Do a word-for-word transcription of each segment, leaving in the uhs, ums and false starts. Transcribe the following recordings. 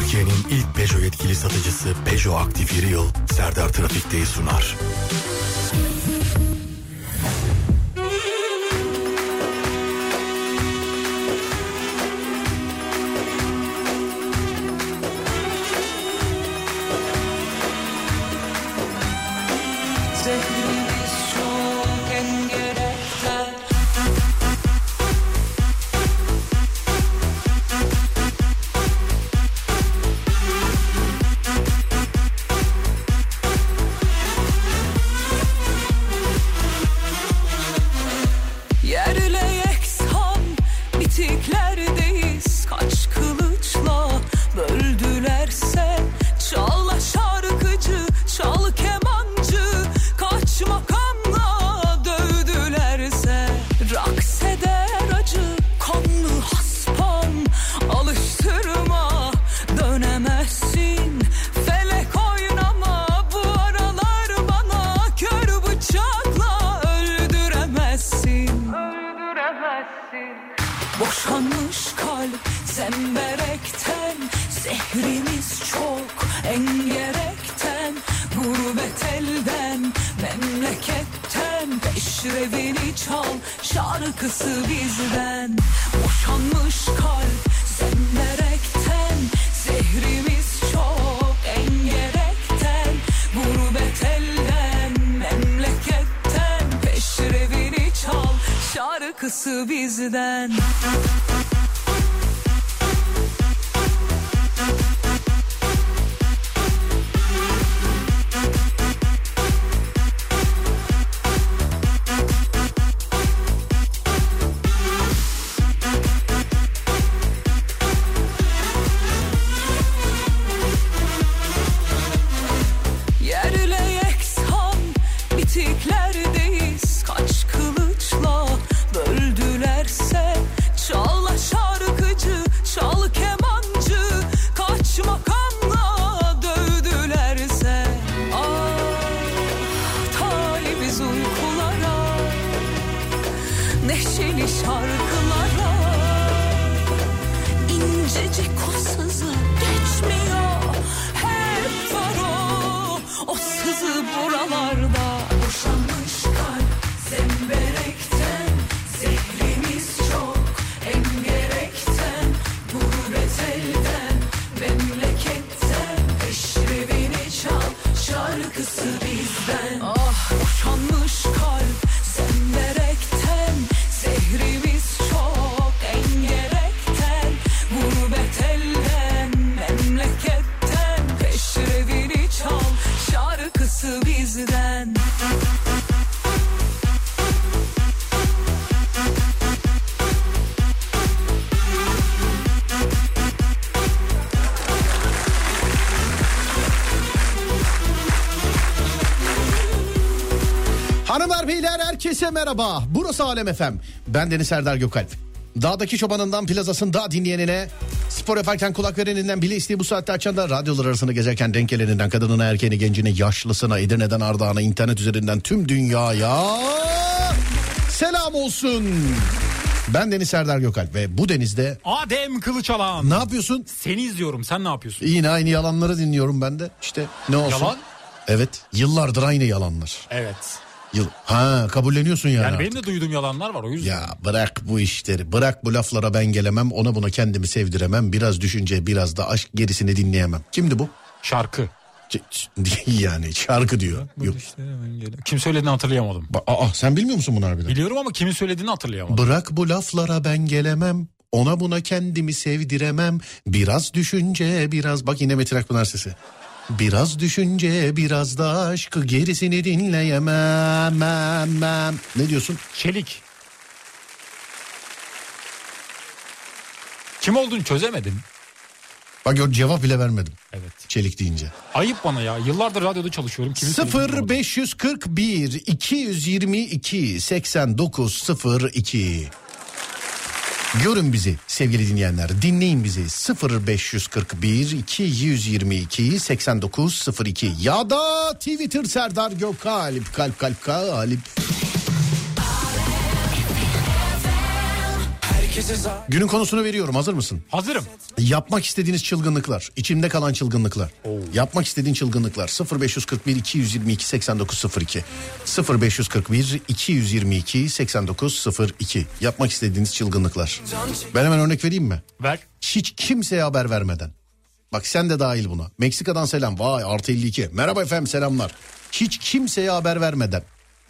Türkiye'nin ilk Peugeot yetkili satıcısı Peugeot Aktif Reel, Serdar Trafikte'yi sunar. Merhaba, burası Alem F M. Ben Deniz Serdar Gökalp. Dağdaki çobanından plazasında dinleyenine, spor yaparken kulak vereninden, bile isteği bu saatte açan da, radyolar arasında gezerken denk geleninden, kadınına, erkeğine, gencine, yaşlısına, Edirne'den Ardahan'a, internet üzerinden tüm dünyaya selam olsun. Ben Deniz Serdar Gökalp ve bu denizde Adem Kılıçalan. Ne yapıyorsun? Seni izliyorum, sen ne yapıyorsun? Yine aynı yalanları dinliyorum ben de. İşte ne olsun? Yalan? Evet, yıllardır aynı yalanlar. Evet. Yıl. Ha, kabulleniyorsun yani. Yani benim artık de duyduğum yalanlar var, o yüzden. Ya bırak bu işleri, bırak bu laflara, ben gelemem, ona buna kendimi sevdiremem, biraz düşünce, biraz da aşk, gerisini dinleyemem. Kimdi bu? Şarkı. Yani şarkı diyor. Yok. Işte, kim söylediğini hatırlayamadım. Ba- Aa, sen bilmiyor musun bunu harbiden? Biliyorum ama kimin söylediğini hatırlayamadım. Bırak bu laflara, ben gelemem, ona buna kendimi sevdiremem, biraz düşünce, biraz... Bak yine Metin Akpınar sesi. Biraz düşünce, biraz da aşkı, gerisini dinleyemem. Ne diyorsun? Çelik. Kim olduğunu çözemedim. Bak gör, cevap bile vermedim. Evet. Çelik deyince. Ayıp bana ya. Yıllardır radyoda çalışıyorum. sıfır beş kırk bir iki yüz yirmi iki seksen dokuz sıfır iki. Görün bizi sevgili dinleyenler, dinleyin bizi. Sıfır beş kırk bir iki yüz yirmi iki seksen dokuz sıfır iki ya da Twitter Serdar Gökalp, kalp kalp kalp. Günün konusunu veriyorum, hazır mısın? Hazırım. Yapmak istediğiniz çılgınlıklar, içimde kalan çılgınlıklar. Oo. Yapmak istediğin çılgınlıklar. Sıfır beş kırk bir iki yüz yirmi iki seksen dokuz sıfır iki sıfır beş kırk bir iki yüz yirmi iki seksen dokuz sıfır iki yapmak istediğiniz çılgınlıklar. Ben hemen örnek vereyim mi? Ver. Hiç kimseye haber vermeden. Bak sen de dahil buna. Meksika'dan selam. Vay artı elli iki. Merhaba efendim, selamlar. Hiç kimseye haber vermeden.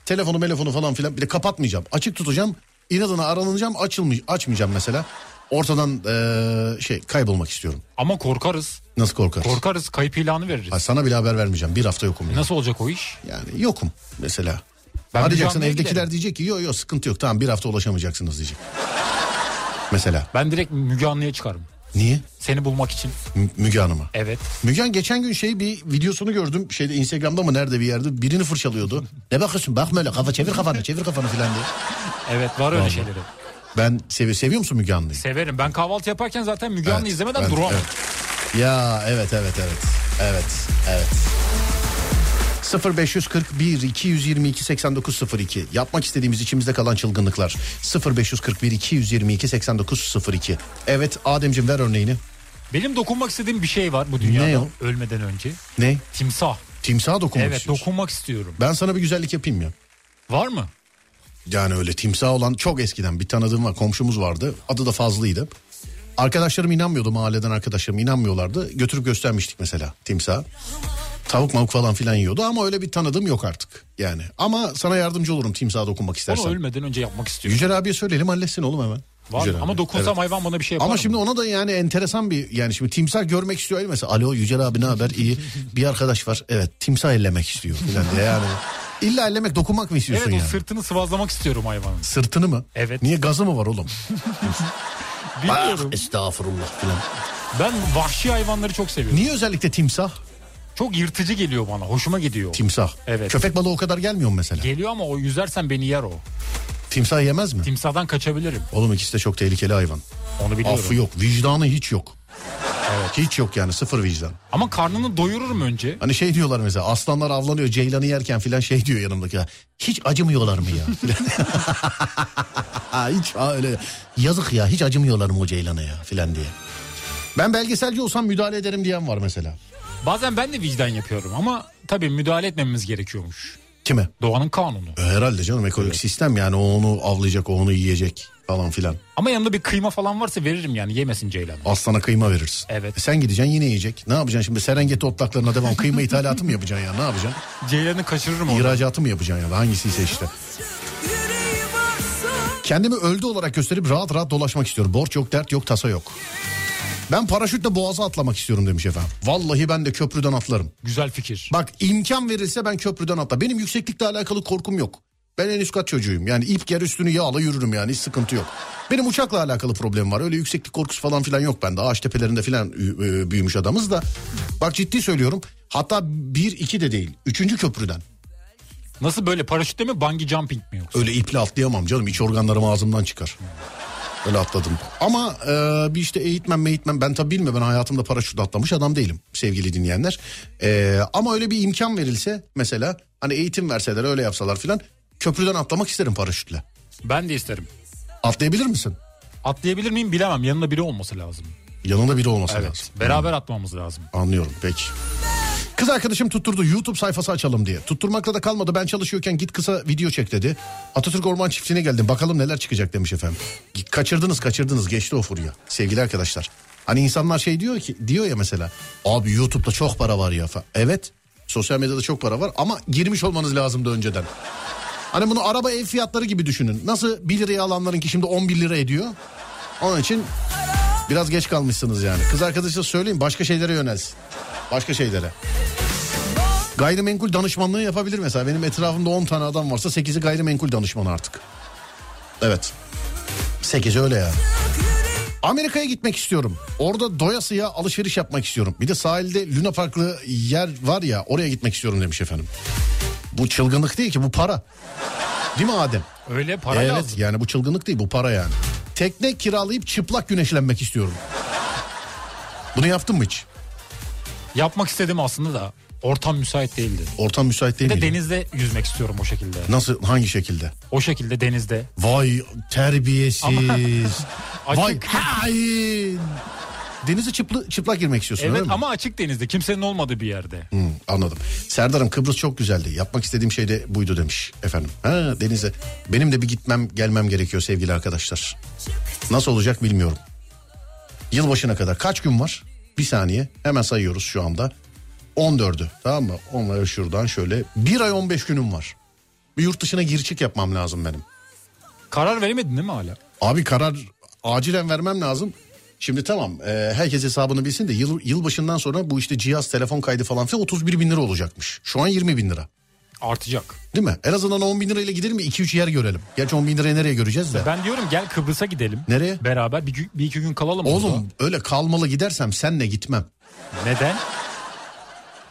Telefonu telefonu falan filan. Bir de kapatmayacağım. Açık tutacağım. İnadına aranacağım. Açılmay- açmayacağım mesela. Ortadan ee, şey kaybolmak istiyorum. Ama korkarız. Nasıl korkarız? Korkarız. Kayıp ilanı veririz. Ha, sana bile haber vermeyeceğim. Bir hafta yokum. Yani. Nasıl olacak o iş? Yani yokum mesela. Ben arayacaksın, evdekiler gidelim. Diyecek ki yok yok sıkıntı yok. Tamam bir hafta ulaşamayacaksınız diyecek. Mesela. Ben direkt Müge Anlı'ya çıkarım. Niye? Seni bulmak için. M- Müge Hanım'a. Evet. Müge Hanım geçen gün şey bir videosunu gördüm. Şeyde Instagram'da mı nerede bir yerde birini fırçalıyordu. Ne bakıyorsun? Bakma öyle. Kafa çevir kafanı. Çevir kafanı filan diye. Evet, var öyle şeyleri. Ben sev- seviyor musun Müge Anlı'yı? Severim. Ben kahvaltı yaparken zaten Müge evet, Anlı izlemeden ben, duramam. Evet. Ya evet evet evet. Evet. Evet. sıfır beş kırk bir iki yüz yirmi iki seksen dokuz sıfır iki yapmak istediğimiz içimizde kalan çılgınlıklar. sıfır beş kırk bir iki yüz yirmi iki seksen dokuz sıfır iki Evet Ademciğim, ver örneğini. Benim dokunmak istediğim bir şey var bu dünyada ölmeden önce. Ne? Timsah. Timsaha dokunmak evet, istiyorsun. Evet, dokunmak istiyorum. Ben sana bir güzellik yapayım ya. Var mı? Yani öyle timsah olan çok eskiden bir tanıdığım var, komşumuz vardı. Adı da Fazlı'ydı. Arkadaşlarım inanmıyordu, mahalleden arkadaşlarım inanmıyorlardı. Götürüp göstermiştik mesela timsahı. Tavuk mavuk falan filan yiyordu ama öyle bir tanıdığım yok artık yani. Ama sana yardımcı olurum timsaha dokunmak istersen. Onu ölmeden önce yapmak istiyorum. Yücel abiye söyleyelim, halletsin oğlum hemen. Var Yücel ama abi. Dokunsam evet. Hayvan bana bir şey yapar. Ama şimdi mı? Ona da yani enteresan bir yani şimdi timsah görmek istiyor mesela. Alo Yücel abi ne haber, iyi bir arkadaş var. Evet timsah ellemek istiyor filan diye yani. İlla ellemek, dokunmak mı istiyorsun evet, yani? Evet, sırtını sıvazlamak istiyorum hayvanın. Sırtını mı? Evet. Niye, gazı mı var oğlum? Bilmiyorum. Ah, estağfurullah filan. Ben vahşi hayvanları çok seviyorum. Niye özellikle timsah? Çok yırtıcı geliyor bana. Hoşuma gidiyor. Timsah. Evet. Köpek balığı o kadar gelmiyor mu mesela? Geliyor ama o yüzersen beni yer o. Timsah yemez mi? Timsahdan kaçabilirim. Oğlum ikisi de çok tehlikeli hayvan. Onu biliyorum. Affı yok. Vicdanı hiç yok. Evet. Hiç yok yani, sıfır vicdan. Ama karnını doyururum önce. Hani şey diyorlar mesela, aslanlar avlanıyor ceylanı yerken filan, şey diyor yanımdaki ya, hiç acımıyorlar mı ya? Hiç öyle yazık ya, hiç acımıyorlar mı o ceylana ya filan diye. Ben belgeselci olsam müdahale ederim diyen var mesela. Bazen ben de vicdan yapıyorum ama tabii müdahale etmemiz gerekiyormuş. Kime? Doğanın kanunu. E, herhalde canım, ekolojik evet. Sistem yani, o onu avlayacak, o onu yiyecek falan filan. Ama yanında bir kıyma falan varsa veririm yani, yemesin ceylan. Aslana kıyma verirsin. Evet. E sen gideceksin yine yiyecek. Ne yapacaksın şimdi, Serengeti otlaklarına devam, kıyma ithalatı mı yapacaksın ya, ne yapacaksın? Ceylanı kaçırırım onu. İhracatı mı yapacaksın ya, hangisiyse işte. Kendimi öldü olarak gösterip rahat rahat dolaşmak istiyorum. Borç yok, dert yok, tasa yok. Ben paraşütle boğaza atlamak istiyorum demiş efendim. Vallahi ben de köprüden atlarım. Güzel fikir. Bak imkan verilse ben köprüden atla. Benim yükseklikle alakalı korkum yok. Ben en üst kat çocuğuyum. Yani ip ger üstünü yağla yürürüm yani, hiç sıkıntı yok. Benim uçakla alakalı problemim var. Öyle yükseklik korkusu falan filan yok bende. Ağaç tepelerinde filan büyümüş adamız da. Bak ciddi söylüyorum. Hatta bir iki de değil. Üçüncü köprüden. Nasıl böyle, paraşütle mi, bungee jumping mi yoksa? Öyle iple atlayamam canım. İç organlarım ağzımdan çıkar. Öyle atladım. Ama e, bir işte eğitmen meğitmen ben tabii bilmiyorum. Ben hayatımda paraşütle atlamış adam değilim sevgili dinleyenler. E, ama öyle bir imkan verilse mesela, hani eğitim verseler, öyle yapsalar filan, köprüden atlamak isterim paraşütle. Ben de isterim. Atlayabilir misin? Atlayabilir miyim bilemem. Yanında biri olması lazım. Yanında biri olması evet, lazım. Beraber hmm. atmamız lazım. Anlıyorum, peki. Kız arkadaşım tutturdu YouTube sayfası açalım diye. Tutturmakla da kalmadı, ben çalışıyorken git kısa video çek dedi. Atatürk Orman Çiftliği'ne geldim, bakalım neler çıkacak demiş efendim. Kaçırdınız kaçırdınız geçti o furya sevgili arkadaşlar. Hani insanlar şey diyor ki, diyor ya mesela, abi YouTube'da çok para var ya. Evet, sosyal medyada çok para var ama girmiş olmanız lazımdı önceden. Hani bunu araba ev fiyatları gibi düşünün. Nasıl bir liraya alanlarınki şimdi on bir lira ediyor. Onun için biraz geç kalmışsınız yani. Kız arkadaşa söyleyin başka şeylere yönelsin. Başka şeylere. Gayrimenkul danışmanlığı yapabilir mesela. Benim etrafımda on tane adam varsa sekizi gayrimenkul danışmanı artık. Evet. sekizi öyle ya. Amerika'ya gitmek istiyorum. Orada doyasıya alışveriş yapmak istiyorum. Bir de sahilde Luna Park'lı yer var ya, oraya gitmek istiyorum demiş efendim. Bu çılgınlık değil ki, bu para. Değil mi Adem? Öyle para evet, lazım. Evet yani bu çılgınlık değil, bu para yani. Tekne kiralayıp çıplak güneşlenmek istiyorum. Bunu yaptın mı hiç? Yapmak istedim aslında da. Ortam müsait değildi. Ortam müsait değil. Bir de miydi? Denizde yüzmek istiyorum o şekilde. Nasıl, hangi şekilde? O şekilde denizde. Vay terbiyesiz. Vay hain. Denize çıplı, çıplak girmek istiyorsun, evet, öyle mi? Evet ama açık denizde, kimsenin olmadığı bir yerde. Hmm, anladım. Serdar'ım Kıbrıs çok güzeldi. Yapmak istediğim şey de buydu demiş efendim. Ha, denize. Benim de bir gitmem gelmem gerekiyor sevgili arkadaşlar. Nasıl olacak bilmiyorum. Yılbaşına kadar kaç gün var? Bir saniye hemen sayıyoruz şu anda. on dördü, tamam mı? Onları şuradan şöyle. Bir ay on beş günüm var. Bir yurt dışına gir çık yapmam lazım benim. Karar veremedin değil mi hala? Abi karar acilen vermem lazım. Şimdi tamam, e, herkes hesabını bilsin de yıl, yılbaşından sonra bu işte cihaz, telefon kaydı falan filan otuz bir bin lira olacakmış. Şu an yirmi bin lira. Artacak. Değil mi? En azından on bin lirayla gidelim mi? iki üç yer görelim. Gerçi on bin lirayı nereye göreceğiz de. Ben diyorum gel Kıbrıs'a gidelim. Nereye? Beraber bir, bir iki gün kalalım. Oğlum burada. Öyle kalmalı gidersem senle gitmem. Neden?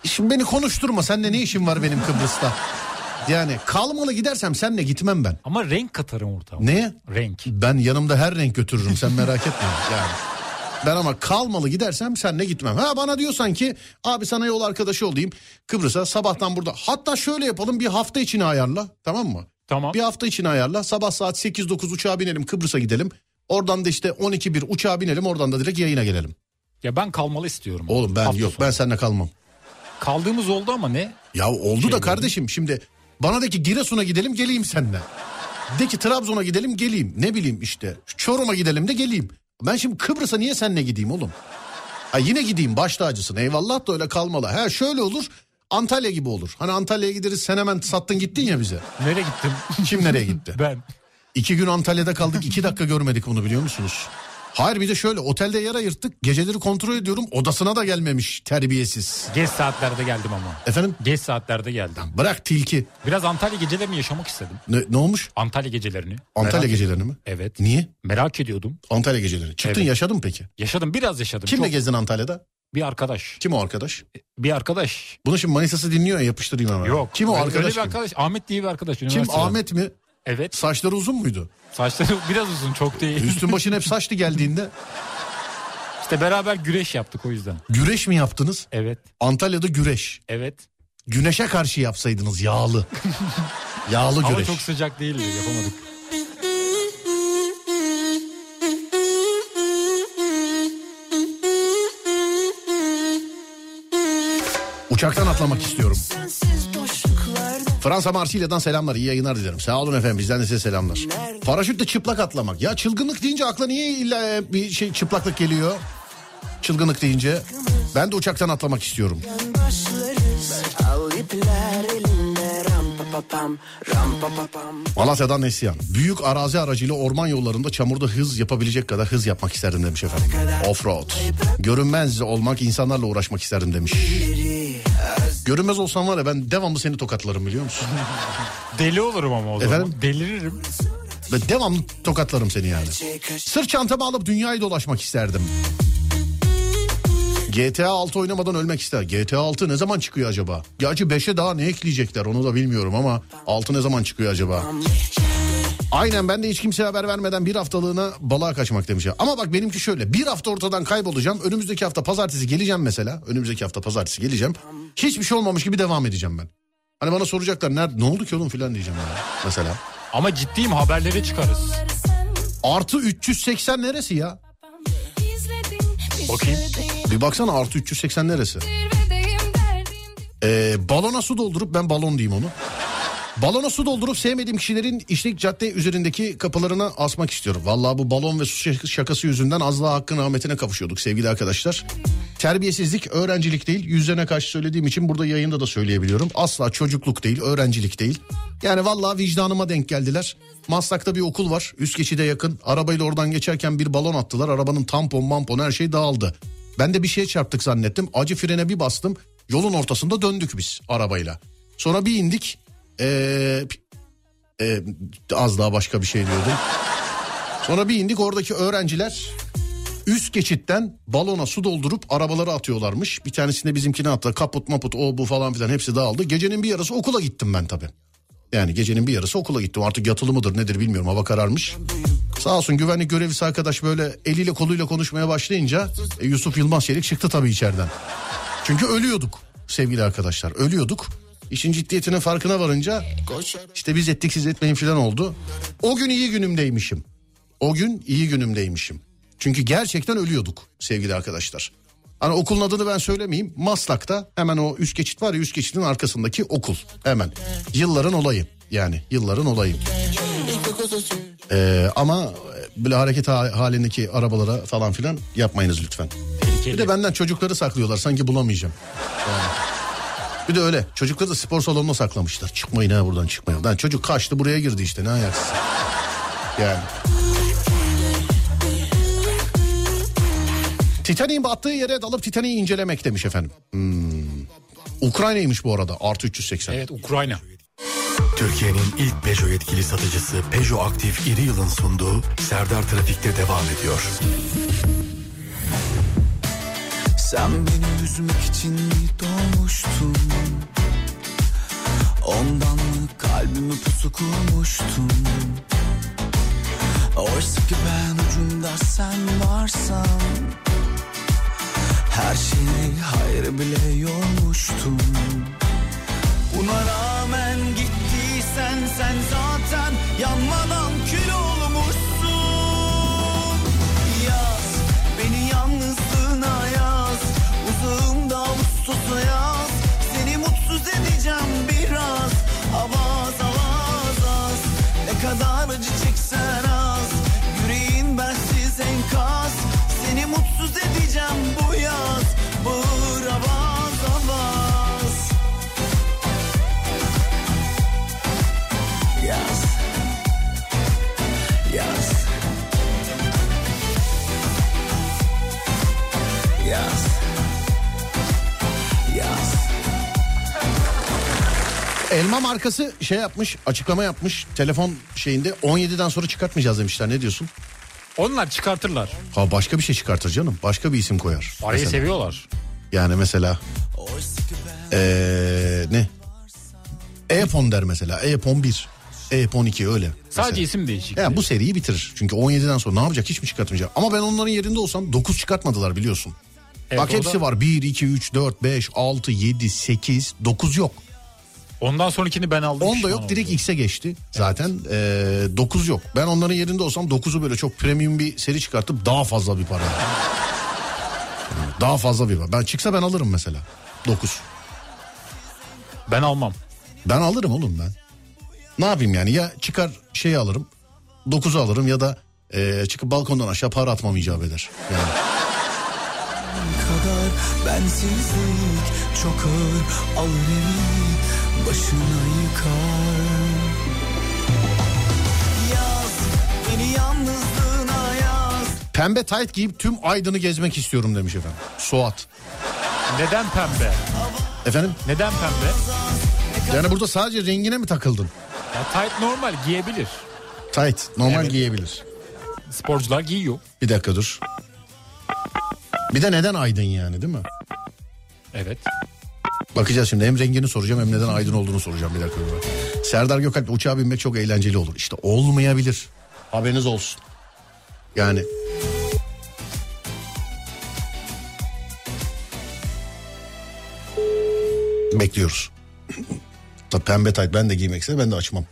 Şimdi beni konuşturma, seninle ne işim var benim Kıbrıs'ta? Yani kalmalı gidersem senle gitmem ben. Ama renk katarım ortama. Ne? Renk. Ben yanımda her renk götürürüm, sen merak etme yani. Ben ama kalmalı gidersem senle gitmem. Ha bana diyorsan ki abi sana yol arkadaşı olayım Kıbrıs'a, sabahtan burada. Hatta şöyle yapalım, bir hafta içine ayarla, tamam mı? Tamam. Bir hafta içine ayarla, sabah saat sekiz dokuz uçağa binelim, Kıbrıs'a gidelim. Oradan da işte on iki bir uçağa binelim, oradan da direkt yayına gelelim. Ya ben kalmalı istiyorum. Oğlum ben hafta yok sonra. Ben seninle kalmam. Kaldığımız oldu ama ne? Ya oldu şey da kardeşim mi? Şimdi bana de ki Giresun'a gidelim geleyim seninle. De ki Trabzon'a gidelim geleyim. Ne bileyim işte Çorum'a gidelim de geleyim. Ben şimdi Kıbrıs'a niye seninle gideyim oğlum? Ha yine gideyim baş tacısına, eyvallah da öyle kalmalı. Ha şöyle olur, Antalya gibi olur. Hani Antalya'ya gideriz, sen hemen sattın gittin ya bize. Nereye gittim? Kim nereye gitti? Ben. İki gün Antalya'da kaldık, iki dakika görmedik onu, biliyor musunuz? Hayır bir de şöyle otelde yer ayırttık, geceleri kontrol ediyorum, odasına da gelmemiş terbiyesiz. Geç saatlerde geldim ama. Efendim? Geç saatlerde geldim. Bırak tilki. Biraz Antalya gecelerini yaşamak istedim. Ne, ne olmuş? Antalya gecelerini. Antalya merak gecelerini ediyordum. Mi? Evet. Niye? Merak ediyordum. Antalya gecelerini. Çıktın evet. Yaşadın peki? Yaşadım, biraz yaşadım. Kimle Çok... gezdin Antalya'da? Bir arkadaş. Kim o arkadaş? Bir arkadaş. Bunu şimdi Manisa'sı dinliyor ya, yapıştırayım hemen. Yok. Kim o arkadaş? Öyle bir arkadaş. Ahmet diye bir arkadaş. Kim Ahmet mi? Evet. Saçları uzun muydu? Saçları biraz uzun, çok değil. Üstün başın hep saçlı geldiğinde. İşte beraber güreş yaptık o yüzden. Güreş mi yaptınız? Evet. Antalya'da güreş. Evet. Güneşe karşı yapsaydınız yağlı. Yağlı güreş. Ama çok sıcak değildi, yapamadık. Uçaktan atlamak istiyorum. Fransa Marsilya'dan selamlar, iyi yayınlar dilerim. Sağ olun efendim, bizden de size selamlar. Paraşütle çıplak atlamak. Ya çılgınlık deyince akla niye illa bir şey çıplaklık geliyor? Çılgınlık deyince. Ben de uçaktan atlamak istiyorum. Malasya'dan Neslihan. Büyük arazi aracıyla orman yollarında çamurda hız yapabilecek kadar hız yapmak isterdim demiş efendim. Offroad. Görünmez olmak, insanlarla uğraşmak isterdim demiş. Görünmez olsam var ya, ben devamlı seni tokatlarım, biliyor musun? Deli olurum ama o zaman. Efendim? Deliririm. Ve devamlı tokatlarım seni yani. Sırt çantamı alıp dünyayı dolaşmak isterdim. G T A altı oynamadan ölmek ister. G T A altı ne zaman çıkıyor acaba? Gerçi beşe daha ne ekleyecekler onu da bilmiyorum ama altı ne zaman çıkıyor acaba? Aynen, ben de hiç kimseye haber vermeden bir haftalığına balığa kaçmak demiş ya. Ama bak benimki şöyle, bir hafta ortadan kaybolacağım. Önümüzdeki hafta pazartesi geleceğim mesela. Önümüzdeki hafta pazartesi geleceğim. Hiçbir şey olmamış gibi devam edeceğim ben. Hani bana soracaklar nerede, ne oldu ki oğlum filan diyeceğim yani mesela. Ama ciddiyim, haberlere çıkarız. Artı üç yüz seksen neresi ya? Bakayım. Bir baksana artı üç yüz seksen neresi? Ee, balona su doldurup, ben balon diyeyim onu. Balona su doldurup sevmediğim kişilerin işlek cadde üzerindeki kapılarına asmak istiyorum. Vallahi bu balon ve su şakası yüzünden az daha hakkın rahmetine kavuşuyorduk sevgili arkadaşlar. Terbiyesizlik öğrencilik değil. Yüzlerine karşı söylediğim için burada yayında da söyleyebiliyorum. Asla çocukluk değil, öğrencilik değil. Yani vallahi vicdanıma denk geldiler. Maslak'ta bir okul var. Üst geçide yakın. Arabayla oradan geçerken bir balon attılar. Arabanın tampon, mampon her şey dağıldı. Ben de bir şeye çarptık zannettim. Acı frene bir bastım. Yolun ortasında döndük biz arabayla. Sonra bir indik. Ee, e, az daha başka bir şey diyordum. Sonra bir indik, oradaki öğrenciler üst geçitten balona su doldurup arabaları atıyorlarmış. Bir tanesinde bizimkini attı, kaput maput o bu falan filan hepsi dağıldı. Gecenin bir yarısı okula gittim ben tabii. Yani gecenin bir yarısı okula gittim, artık yatılı mıdır nedir bilmiyorum, hava kararmış. Sağ olsun güvenlik görevlisi arkadaş böyle eliyle koluyla konuşmaya başlayınca e, Yusuf Yılmaz Şelik çıktı tabii içeriden. Çünkü ölüyorduk. sevgili arkadaşlar. Ölüyorduk. İşin ciddiyetinin farkına varınca işte biz ettik siz etmeyin falan oldu. O gün iyi günümdeymişim. O gün iyi günümdeymişim. Çünkü gerçekten ölüyorduk sevgili arkadaşlar. Hani okulun adını ben söylemeyeyim. Maslak'ta hemen o üst geçit var ya, üst geçitin arkasındaki okul. Hemen yılların olayı yani yılların olayı. Ee, ama böyle hareket halindeki arabalara falan filan yapmayınız lütfen. Bir de benden çocukları saklıyorlar sanki bulamayacağım. Bir de öyle çocukları da spor salonuna saklamışlar. Çıkmayın ha buradan çıkmayın. Yani çocuk kaçtı buraya girdi işte ne ayaksız. Yani. Titanik'in battığı yere dalıp Titanik'i incelemek demiş efendim. Hmm. Ukrayna'ymış bu arada, artı üç yüz seksen. Evet, Ukrayna. Türkiye'nin ilk Peugeot yetkili satıcısı Peugeot Aktif Reel'in sunduğu Serdar Trafikte devam ediyor. Sen beni üzmek için doğmuştun. Ondan mı kalbimi pusu kurmuştun? Oysa ki ben ucunda sen varsan her şeyi hayır bile yormuştum. Buna rağmen gittiysen sen zaten yanmadan kül olmuşsun. Yaz beni yalnızlığına yaz, uzağımda Ağustos'a yaz. Seni mutsuz edeceğim biraz, avaz avaz az. Ne kadar acı çeksen az, yüreğin bensiz enkaz. Seni mutsuz edeceğim bu yaz, bağır avaz avaz. Yaz, yaz, yaz, yaz. Elma markası şey yapmış, açıklama yapmış telefon şeyinde, on yediden sonra çıkartmayacağız demişler, ne diyorsun? Onlar çıkartırlar. Ha, başka bir şey çıkartır canım. Başka bir isim koyar. Parayı mesela seviyorlar. Yani mesela ee, ne? E-Pon der mesela. E-Pon bir. E-Pon iki öyle. Sadece mesela isim değişikliği. Yani bu seriyi bitirir. Çünkü on yediden sonra ne yapacak? Hiç mi çıkartmayacak? Ama ben onların yerinde olsam dokuz çıkartmadılar biliyorsun. Evet, bak hepsi da var. bir, iki, üç, dört, beş, altı, yedi, sekiz, dokuz yok. Ondan sonrakini ben aldım. on da yok, direkt X'e geçti zaten. Evet. Ee, dokuz yok. Ben onların yerinde olsam dokuzu böyle çok premium bir seri çıkartıp daha fazla bir para. Daha fazla bir para. Ben çıksa ben alırım mesela. dokuz. Ben almam. Ben alırım oğlum ben. Ne yapayım yani, ya çıkar şeyi alırım. dokuzu alırım ya da e, çıkıp balkondan aşağı para atmam icap eder. Yani. Bensizlik çok ağır, alırım başına yıkar. Yaz beni yalnızlığına yaz. Pembe tayt giyip tüm Aydın'ı gezmek istiyorum demiş efendim Suat. Neden pembe? Efendim? Neden pembe? Yani burada sadece rengine mi takıldın? Ya tayt normal giyebilir. Tayt normal evet giyebilir. Sporcular giyiyor. Bir dakika dur. Bir de neden Aydın yani, değil mi? Evet. Bakacağız şimdi, hem rengini soracağım hem neden Aydın olduğunu soracağım bir dakika. Serdar Gökalp, uçağa binmek çok eğlenceli olur. İşte olmayabilir. Haberiniz olsun. Yani. Bekliyoruz. Pembe tayt ben de giymek istedim, ben de açmam.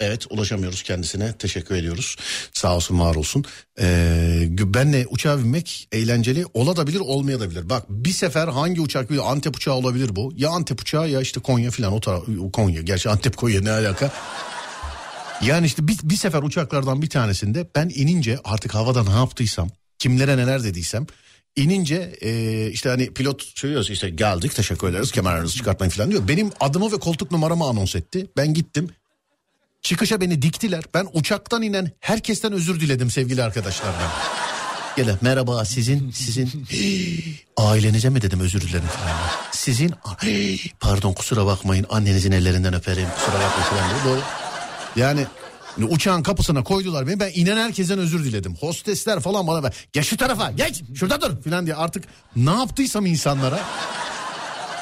Evet, ulaşamıyoruz kendisine, teşekkür ediyoruz, sağ olsun var olsun. Ee, benle uçağa binmek eğlenceli olabilir, olmayabilir. Bak bir sefer hangi uçak, bir Antep uçağı olabilir bu, ya Antep uçağı ya işte Konya filan o taraf, Konya gerçi Antep Konya ne alaka? Yani işte bir, bir sefer uçaklardan bir tanesinde ben inince artık havada ne yaptıysam, kimlere neler dediysem, inince e, işte hani pilot söylüyoruz işte geldik teşekkür ederiz kemerlerinizi çıkartmayın filan diyor, benim adımı ve koltuk numaramı anons etti, ben gittim. Çıkışa beni diktiler. Ben uçaktan inen herkesten özür diledim sevgili arkadaşlar. Gel merhaba sizin sizin ailenize mi dedim, özür dilerim falan. Sizin pardon kusura bakmayın annenizin ellerinden öperim kusura bakmayın. Yani uçağın kapısına koydular beni, ben inen herkesten özür diledim. Hostesler falan bana ben, geç şu tarafa geç şurada dur falan diye artık ne yaptıysam insanlara.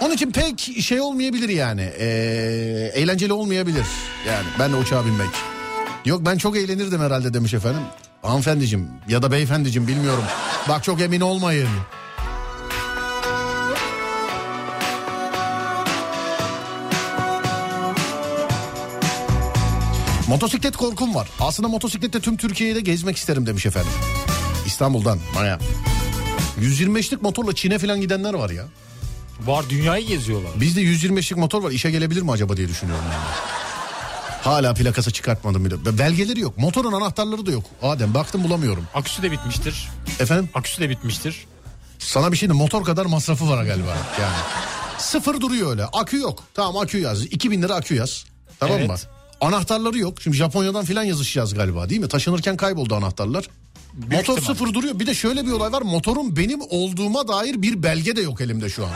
Onun için pek şey olmayabilir yani. Ee, eğlenceli olmayabilir. Yani ben de uçağa binmek. Yok ben çok eğlenirdim herhalde demiş efendim. Hanımefendiciğim ya da beyefendiciğim bilmiyorum. Bak çok emin olmayın. Motosiklet korkum var. Aslında motosiklette tüm Türkiye'de gezmek isterim demiş efendim. İstanbul'dan Maya. yüz yirmi beşlik motorla Çin'e falan gidenler var ya. Var, dünyayı geziyorlar. Bizde yüz yirmi beşlik motor var, işe gelebilir mi acaba diye düşünüyorum ben. Hala plakası çıkartmadım bile. Belgeleri yok. Motorun anahtarları da yok. Adem baktım bulamıyorum. Aküsü de bitmiştir. Efendim? Aküsü de bitmiştir. Sana bir şey de motor kadar masrafı var galiba. Yani. Sıfır duruyor öyle. Akü yok. Tamam, akü yaz. iki bin lira akü yaz. Tamam evet. mı? Anahtarları yok. Şimdi Japonya'dan filan yazışacağız galiba değil mi? Taşınırken kayboldu anahtarlar. Büyük motor ihtimalle. Sıfır duruyor. Bir de şöyle bir olay var. Motorun benim olduğuma dair bir belge de yok elimde şu an.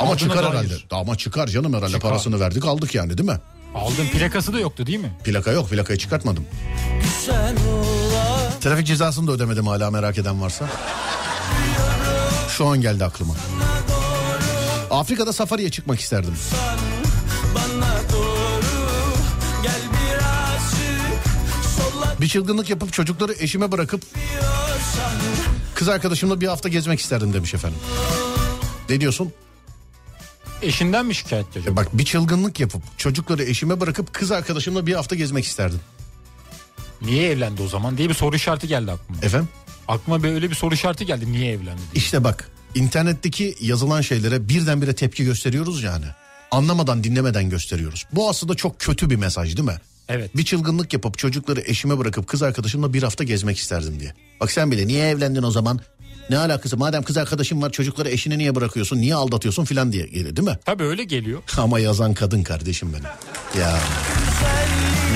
Ama Adına çıkar dair. herhalde. Ama çıkar canım herhalde. Çıkar. Parasını verdik aldık yani değil mi? Aldın, plakası da yoktu değil mi? Plaka yok, plakayı çıkartmadım. Trafik cezasını da ödemedim hala, merak eden varsa. Şu an geldi aklıma. Afrika'da safariye çıkmak isterdim. Bir çılgınlık yapıp çocukları eşime bırakıp kız arkadaşımla bir hafta gezmek isterdim demiş efendim. Ne diyorsun? Eşinden mi şikayet ediyor? Bak, bir çılgınlık yapıp çocukları eşime bırakıp kız arkadaşımla bir hafta gezmek isterdim. Niye evlendi o zaman diye bir soru işareti geldi aklıma. Efendim? Aklıma böyle bir soru işareti geldi, niye evlendi diye. İşte bak, internetteki yazılan şeylere birdenbire tepki gösteriyoruz yani. Anlamadan dinlemeden gösteriyoruz. Bu aslında çok kötü bir mesaj değil mi? Evet. Bir çılgınlık yapıp çocukları eşime bırakıp kız arkadaşımla bir hafta gezmek isterdim diye. Bak sen bile niye evlendin o zaman? Ne alakası? Madem kız arkadaşın var, çocukları eşine niye bırakıyorsun? Niye aldatıyorsun filan diye geliyor değil mi? Tabii öyle geliyor. Ama yazan kadın kardeşim benim. Ya.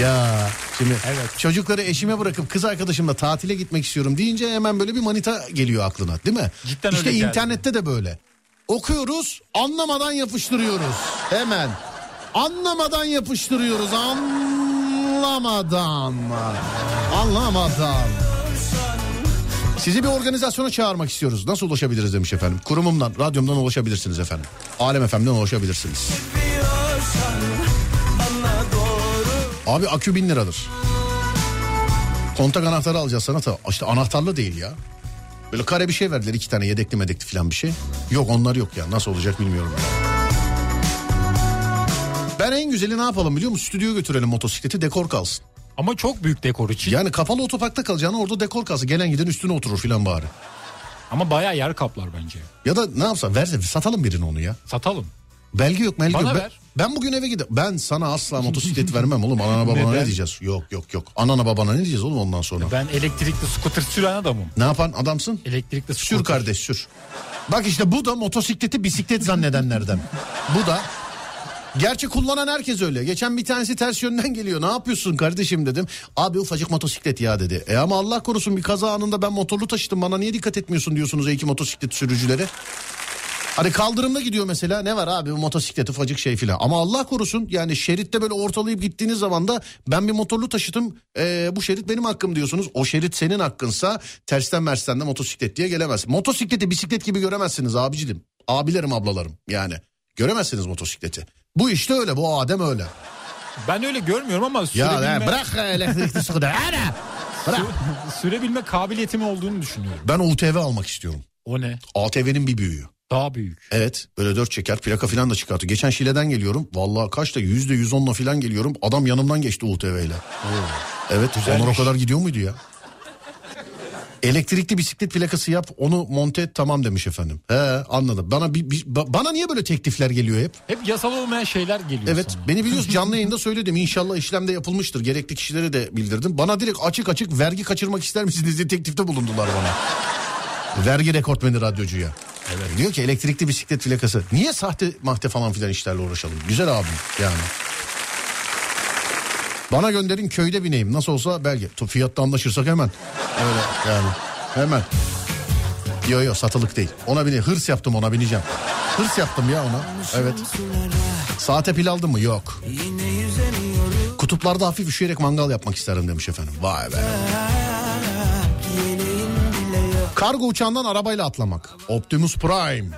Ya. Şimdi evet. Çocukları eşime bırakıp kız arkadaşımla tatile gitmek istiyorum deyince hemen böyle bir manita geliyor aklına değil mi? Cidden işte öyle geldi. İşte internette de böyle. Okuyoruz, anlamadan yapıştırıyoruz. Hemen. Anlamadan yapıştırıyoruz. Anlamadan. Anlamadan. Sizi bir organizasyona çağırmak istiyoruz. Nasıl ulaşabiliriz demiş efendim. Kurumumdan, radyomdan ulaşabilirsiniz efendim. Alem F M'den ulaşabilirsiniz. Abi akü bin liradır. Kontak anahtarı alacağız sana da. İşte anahtarlı değil ya. Böyle kare bir şey verdiler, iki tane yedekli medekli falan bir şey. Yok, onlar yok ya. Nasıl olacak bilmiyorum. Ben en güzeli ne yapalım biliyor musun? Stüdyoya götürelim motosikleti, dekor kalsın. Ama çok büyük dekor için. Yani kapalı otoparkta kalacağına orada dekor kalsın. Gelen giden üstüne oturur filan bari. Ama bayağı yer kaplar bence. Ya da ne yapsa verse, satalım birini onu ya. Satalım. Belge yok belge Bana yok. Ver. Ben, ben bugün eve gidiyorum. Ben sana asla motosiklet vermem oğlum. Anana babana ne diyeceğiz? Yok yok yok. Anana babana ne diyeceğiz oğlum ondan sonra? Ben elektrikli scooter süren adamım. Ne yapan adamsın? Elektrikli scooter. Sür kardeş sür. Bak işte bu da motosikleti bisiklet zannedenlerden. Bu da... Gerçi kullanan herkes öyle. Geçen bir tanesi ters yönden geliyor. Ne yapıyorsun kardeşim dedim. Abi ufacık motosiklet ya dedi. E ama Allah korusun bir kaza anında ben motorlu taşıdım. Bana niye dikkat etmiyorsun diyorsunuz ey ki motosiklet sürücüleri. Hani kaldırımda gidiyor mesela. Ne var abi bu motosiklet ufacık şey filan. Ama Allah korusun yani şeritte böyle ortalayıp gittiğiniz zaman da ben bir motorlu taşıdım. E, bu şerit benim hakkım diyorsunuz. O şerit senin hakkınsa tersten mersten de motosiklet diye gelemez. Motosikleti bisiklet gibi göremezsiniz abiciğim. Abilerim ablalarım yani. Göremezsiniz motosikleti. Bu işte öyle, bu Adem öyle. Ben öyle görmüyorum ama sürebilme... Ya bırak elektrikli sıkıda. Bırak. Sürebilme kabiliyetimi olduğunu düşünüyorum. Ben U T V almak istiyorum. O ne? A T V'nin bir büyüğü. Daha büyük. Evet, böyle dört çeker, plaka filan da çıkartıyor. Geçen Şile'den geliyorum. Vallahi kaçta yüzde yüz onla filan geliyorum. Adam yanımdan geçti U T V'yle. Evet, onlar o kadar gidiyor muydu ya? Elektrikli bisiklet plakası yap, onu monte et, tamam demiş efendim. He, anladım. Bana bir, bir, bana niye böyle teklifler geliyor hep? Hep yasal olmayan şeyler geliyor. Evet, sana. Beni biliyorsun, canlı yayında söyledim. İnşallah işlemde yapılmıştır. Gerekli kişilere de bildirdim. Bana direkt açık açık vergi kaçırmak ister misiniz diye teklifte bulundular bana. Vergi rekortmeni radyocuya. Evet. Diyor ki elektrikli bisiklet plakası. Niye sahte mahte falan filan işlerle uğraşalım? Güzel abim yani. Bana gönderin, köyde bineyim. Nasıl olsa belge. Fiyatta anlaşırsak hemen. Öyle yani. Hemen. Yo yo, satılık değil. Ona bineyim. Hırs yaptım, ona bineceğim. Hırs yaptım ya ona. Evet. Saate pil aldın mı? Yok. Kutuplarda hafif üşüyerek mangal yapmak isterim demiş efendim. Vay be. Kargo uçağından arabayla atlamak. Optimus Prime.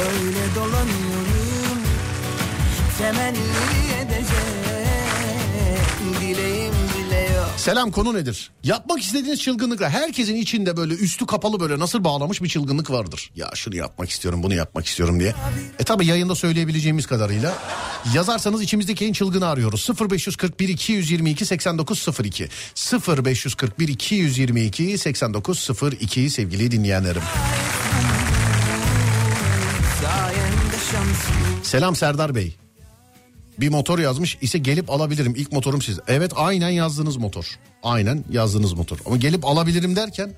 Öyle dolanıyorum. Temenni edeceğim. Dileğim bile yok. Selam, konu nedir? Yapmak istediğiniz çılgınlıkla. Herkesin içinde böyle üstü kapalı böyle nasıl bağlamış bir çılgınlık vardır. Ya şunu yapmak istiyorum, bunu yapmak istiyorum diye. E tabi yayında söyleyebileceğimiz kadarıyla. Yazarsanız içimizdeki en çılgını arıyoruz. sıfır beş kırk bir iki yüz yirmi iki seksen dokuz sıfır iki sıfır beş kırk bir iki yüz yirmi iki seksen dokuz sıfır iki sevgili dinleyenlerim. Selam Serdar Bey. Bir motor yazmış ise gelip alabilirim. İlk motorum siz. Evet, aynen yazdığınız motor. Aynen yazdığınız motor. Ama gelip alabilirim derken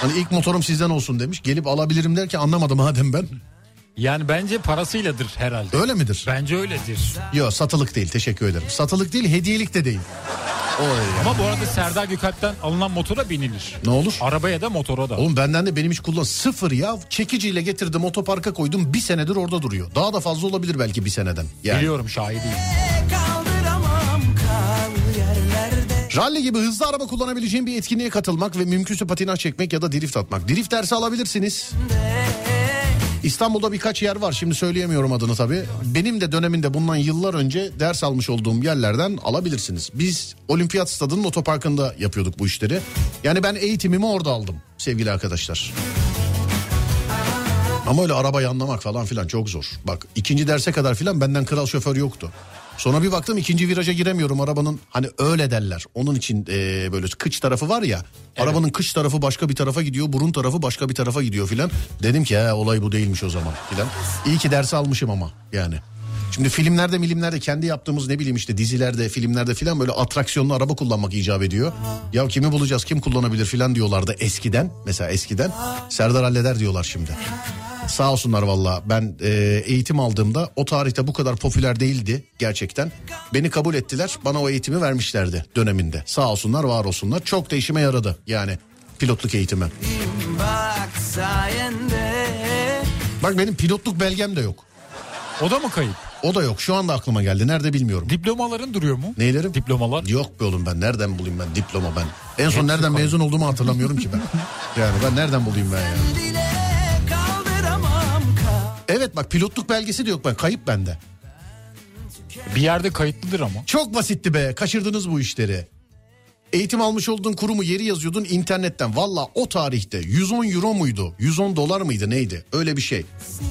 hani ilk motorum sizden olsun demiş. Gelip alabilirim derken anlamadım madem ben. Yani bence parasıyladır herhalde. Öyle midir? Bence öyledir. Yok, satılık değil, teşekkür ederim. Satılık değil, hediyelik de değil. Oy. Ama bu arada Serdar Gökalp'ten alınan motora binilir. Ne olur? Arabaya da motora da. Oğlum benden de benim hiç kullan. Sıfır ya. Çekiciyle getirdim, otoparka koydum. Bir senedir orada duruyor. Daha da fazla olabilir belki bir seneden. Yani. Biliyorum, şahidiyim. Rally gibi hızlı araba kullanabileceğim bir etkinliğe katılmak ve mümkünse patinaj çekmek ya da drift atmak. Drift dersi alabilirsiniz. İstanbul'da birkaç yer var, şimdi söyleyemiyorum adını tabii. Benim de döneminde bundan yıllar önce ders almış olduğum yerlerden alabilirsiniz. Biz Olimpiyat Stadı'nın otoparkında yapıyorduk bu işleri. Yani ben eğitimimi orada aldım sevgili arkadaşlar. Ama öyle arabayı anlamak falan filan çok zor. Bak ikinci derse kadar filan benden kral şoför yoktu. Sonra bir baktım ikinci viraja giremiyorum arabanın, hani öyle derler. Onun için e, böyle kıç tarafı var ya, evet. Arabanın kıç tarafı başka bir tarafa gidiyor, burun tarafı başka bir tarafa gidiyor filan. Dedim ki he, olay bu değilmiş o zaman filan. İyi ki dersi almışım ama yani. Şimdi filmlerde milimlerde kendi yaptığımız ne bileyim işte dizilerde filmlerde filan böyle atraksiyonlu araba kullanmak icap ediyor. Ya kimi bulacağız, kim kullanabilir filan diyorlardı eskiden. Mesela eskiden Serdar halleder diyorlar şimdi. Sağ olsunlar valla, ben e, eğitim aldığımda o tarihte bu kadar popüler değildi gerçekten. Beni kabul ettiler, bana o eğitimi vermişlerdi döneminde. Sağ olsunlar, var olsunlar, çok da işime yaradı yani pilotluk eğitimi. Bak benim pilotluk belgem de yok. O da mı kayıp? O da yok, şu anda aklıma geldi, nerede bilmiyorum. Diplomaların duruyor mu? Neylerim? Diplomalar. Yok be oğlum, ben nereden bulayım ben diploma ben. En son hepsi nereden kaldı. Mezun olduğumu hatırlamıyorum ki ben. Yani ben nereden bulayım ben ya. Evet bak, pilotluk belgesi de yok, ben kayıp bende. Bir yerde kayıtlıdır ama. Çok basitti be, kaçırdınız bu işleri. Eğitim almış olduğun kurumu yeri yazıyordun internetten. Valla o tarihte yüz on euro muydu? yüz on dolar mıydı neydi? Öyle bir şey.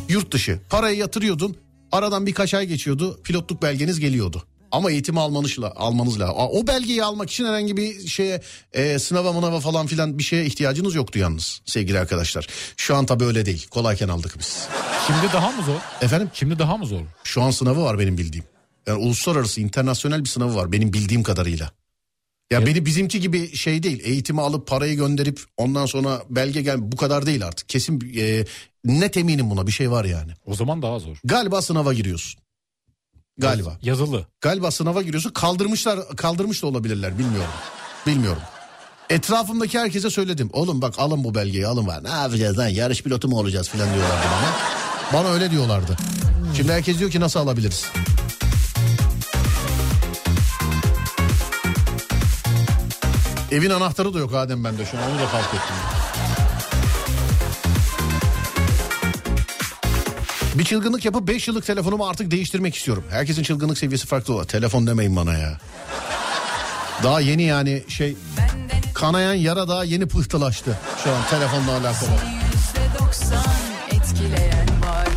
Yurt dışı parayı yatırıyordun. Aradan birkaç ay geçiyordu, pilotluk belgeniz geliyordu. Ama eğitimi almanızla, almanızla. O belgeyi almak için herhangi bir şeye e, sınava mınava falan filan bir şeye ihtiyacınız yoktu yalnız sevgili arkadaşlar. Şu an tabii öyle değil. Kolayken aldık biz. Şimdi daha mı zor? Efendim? Şimdi daha mı zor? Şu an sınavı var benim bildiğim. Yani uluslararası, internasyonel bir sınavı var benim bildiğim kadarıyla. Ya evet. Beni bizimki gibi şey değil, eğitimi alıp parayı gönderip ondan sonra belge gel, bu kadar değil artık. Kesin e, net eminim buna, bir şey var yani. O zaman daha zor. Galiba sınava giriyorsun. Galiba. Yazılı. Galiba sınava giriyorsun. Kaldırmışlar, kaldırmış da olabilirler, bilmiyorum. Bilmiyorum. Etrafımdaki herkese söyledim. Oğlum bak alın bu belgeyi, alın var. Ne yapacağız lan? Yarış pilotu mu olacağız filan diyorlardı bana. Bana öyle diyorlardı. Şimdi herkes diyor ki nasıl alabiliriz? Evin anahtarı da yok Adem bende şu an. Onu da fark ettim. Bir çılgınlık yapıp beş yıllık telefonumu artık değiştirmek istiyorum. Herkesin çılgınlık seviyesi farklı olur. Telefon demeyin bana ya. Daha yeni yani şey, kanayan yara daha yeni pıhtılaştı şu an telefonla alakalı. yüzde doksan etkileyen var.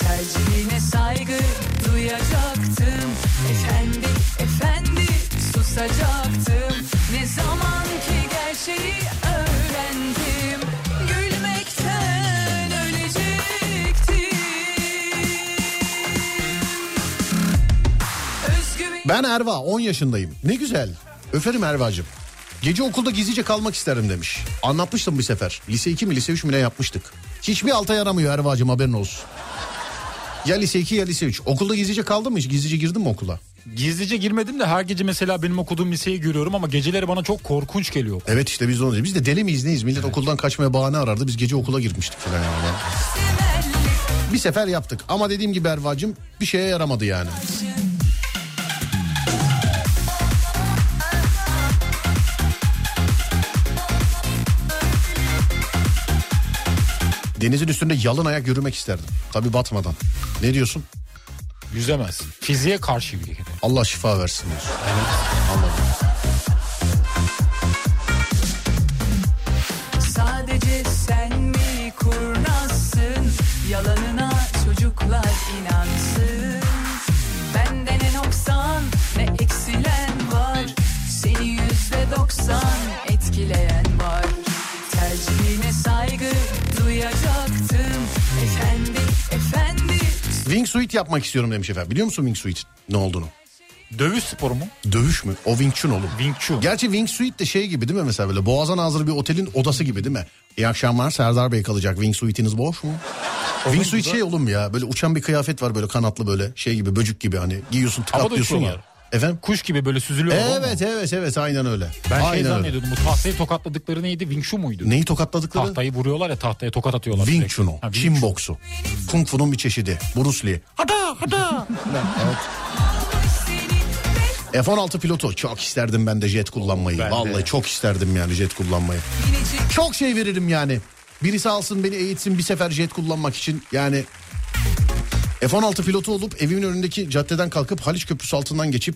Tercihine saygı duyacaktım. Efendi, efendi susacaktım. Ne zaman ki gerçeği öğrendim. Ben Erva, on yaşındayım. Ne güzel. Öferim Erva'cığım. Gece okulda gizlice kalmak isterim demiş. Anlatmıştım bir sefer. Lise iki mi lise üç mü ne yapmıştık. Hiçbir alta yaramıyor Erva'cığım, haberin olsun. Ya lise iki ya lise üç. Okulda gizlice kaldın mı hiç? Gizlice girdin mi okula? Gizlice girmedim de her gece mesela benim okuduğum liseyi görüyorum ama geceleri bana çok korkunç geliyor. Okul. Evet işte biz de onu. Biz de deli miyiz neyiz? Millet evet. Okuldan kaçmaya bahane arardı. Biz gece okula girmiştik falan yani. Bir sefer yaptık ama dediğim gibi Erva'cığım bir şeye yaramadı yani. Denizin üstünde yalın ayak yürümek isterdim. Tabii batmadan. Ne diyorsun? Yüzemezsin. Fiziğe karşı bir. Allah şifa versin diyorsun. Evet. Anladım. yalanına çocuklar inansın. Bende ne noksan ne eksilen var, seni yüzde doksan etkileyen var. Tercihine saygı duyacaktım efendi efendi. Wingsuit yapmak istiyorum demiş efendim. Biliyor musun Wingsuit ne olduğunu? Dövüş sporu mu? Dövüş mü? O Wing Chun oğlum. Wing Chun. Gerçi Wing Suite de şey gibi değil mi mesela, böyle boğaza nazır bir otelin odası gibi değil mi? İyi akşamlar, Serdar Bey kalacak. Wing Suite'iniz boş mu? Wing Suite şey oğlum ya, böyle uçan bir kıyafet var, böyle kanatlı, böyle şey gibi, böcük gibi, hani giyiyorsun tıkatlıyorsun ya. Efendim? Kuş gibi böyle süzülüyor. Evet evet evet aynen öyle. Ben aynen şey zannediyordum öyle. Bu tahtayı tokatladıkları neydi? Wing Chun muydu? Neyi tokatladıkları? Tahtayı vuruyorlar ya, tahtaya tokat atıyorlar. Wing Chun o. Çin Chun. Boksu. Kung Fu'nun bir çeşidi. Bruce Lee. Hada hada. Evet. F on altı pilotu çok isterdim ben de jet kullanmayı. Ben Vallahi de. çok isterdim yani jet kullanmayı. Çok şey veririm yani. Birisi alsın beni eğitsin bir sefer jet kullanmak için. Yani F on altı pilotu olup evimin önündeki caddeden kalkıp Haliç Köprüsü altından geçip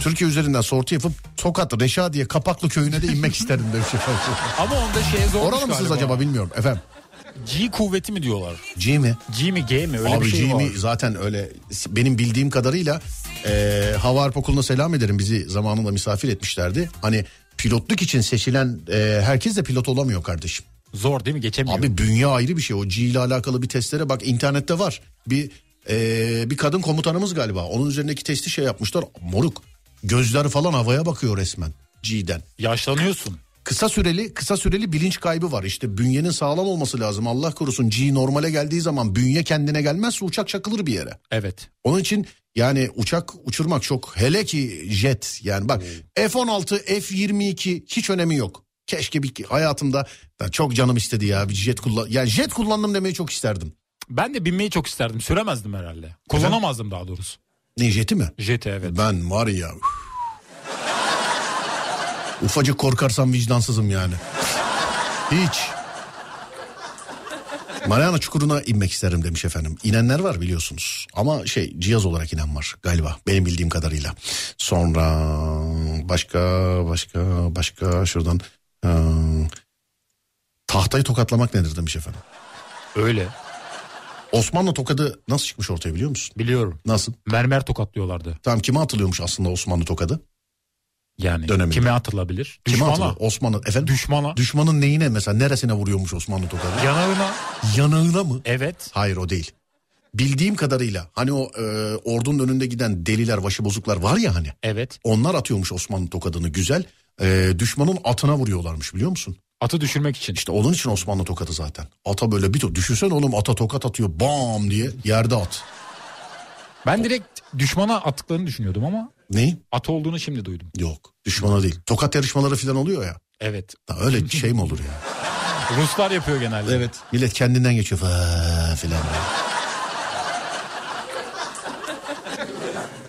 Türkiye üzerinden sortu yapıp Tokat Reşadiye Kapaklı köyüne de inmek isterdim de. Ama onda şeye zormuş. Oralı mısınız galiba acaba, bilmiyorum efendim. G kuvveti mi diyorlar? G mi? G mi G mi öyle abi bir şey G var. Abi G mi zaten öyle benim bildiğim kadarıyla e, Hava Harp Okulu'na selam ederim, bizi zamanında misafir etmişlerdi. Hani pilotluk için seçilen e, herkes de pilot olamıyor kardeşim. Zor değil mi, geçemiyor? Abi bünye ayrı bir şey, o G ile alakalı bir testlere bak, internette var. Bir e, bir kadın komutanımız galiba, onun üzerindeki testi şey yapmışlar moruk. Gözler falan havaya bakıyor resmen G'den. Yaşlanıyorsun. Kısa süreli kısa süreli bilinç kaybı var işte, bünyenin sağlam olması lazım. Allah korusun G normale geldiği zaman bünye kendine gelmezse uçak çakılır bir yere. Evet. Onun için yani uçak uçurmak çok, hele ki jet yani bak hmm. F on altı F yirmi iki hiç önemi yok. Keşke bir hayatımda çok canım istedi ya bir jet kullan yani jet kullandım demeyi çok isterdim. Ben de binmeyi çok isterdim, süremezdim herhalde. Kullanamazdım daha doğrusu. Ne jeti mi? Jeti evet. Ben var ya. Ufacık korkarsam vicdansızım yani. Hiç. Mariana Çukuru'na inmek isterim demiş efendim. İnenler var biliyorsunuz. Ama şey cihaz olarak inen var galiba. Benim bildiğim kadarıyla. Sonra başka başka başka şuradan. Ee, tahtayı tokatlamak nedir demiş efendim. Öyle. Osmanlı tokadı nasıl çıkmış ortaya biliyor musun? Biliyorum. Nasıl? Mermer tokatlıyorlardı. Tamam, kime atılıyormuş aslında Osmanlı tokadı? Yani döneminde. Kime atılabilir? Kime düşmana. Atılır? Osmanlı efendim. Düşmana. Düşmanın neyine mesela, neresine vuruyormuş Osmanlı tokadı? Yanağına. Yanağına mı? Evet. Hayır o değil. Bildiğim kadarıyla hani o e, ordunun önünde giden deliler, başıbozuklar var ya hani. Evet. Onlar atıyormuş Osmanlı tokadını güzel. E, düşmanın atına vuruyorlarmış biliyor musun? Atı düşürmek için. İşte onun için Osmanlı tokadı zaten. Ata böyle bir to- düşünsene oğlum, ata tokat atıyor bam diye yerde at. Ben direkt düşmana attıklarını düşünüyordum ama. Neyi? At olduğunu şimdi duydum. Yok, düşmana değil. Tokat yarışmaları falan oluyor ya. Evet. Ya öyle şey mi olur ya? Ruslar yapıyor genelde. Evet. Millet kendinden geçiyor falan.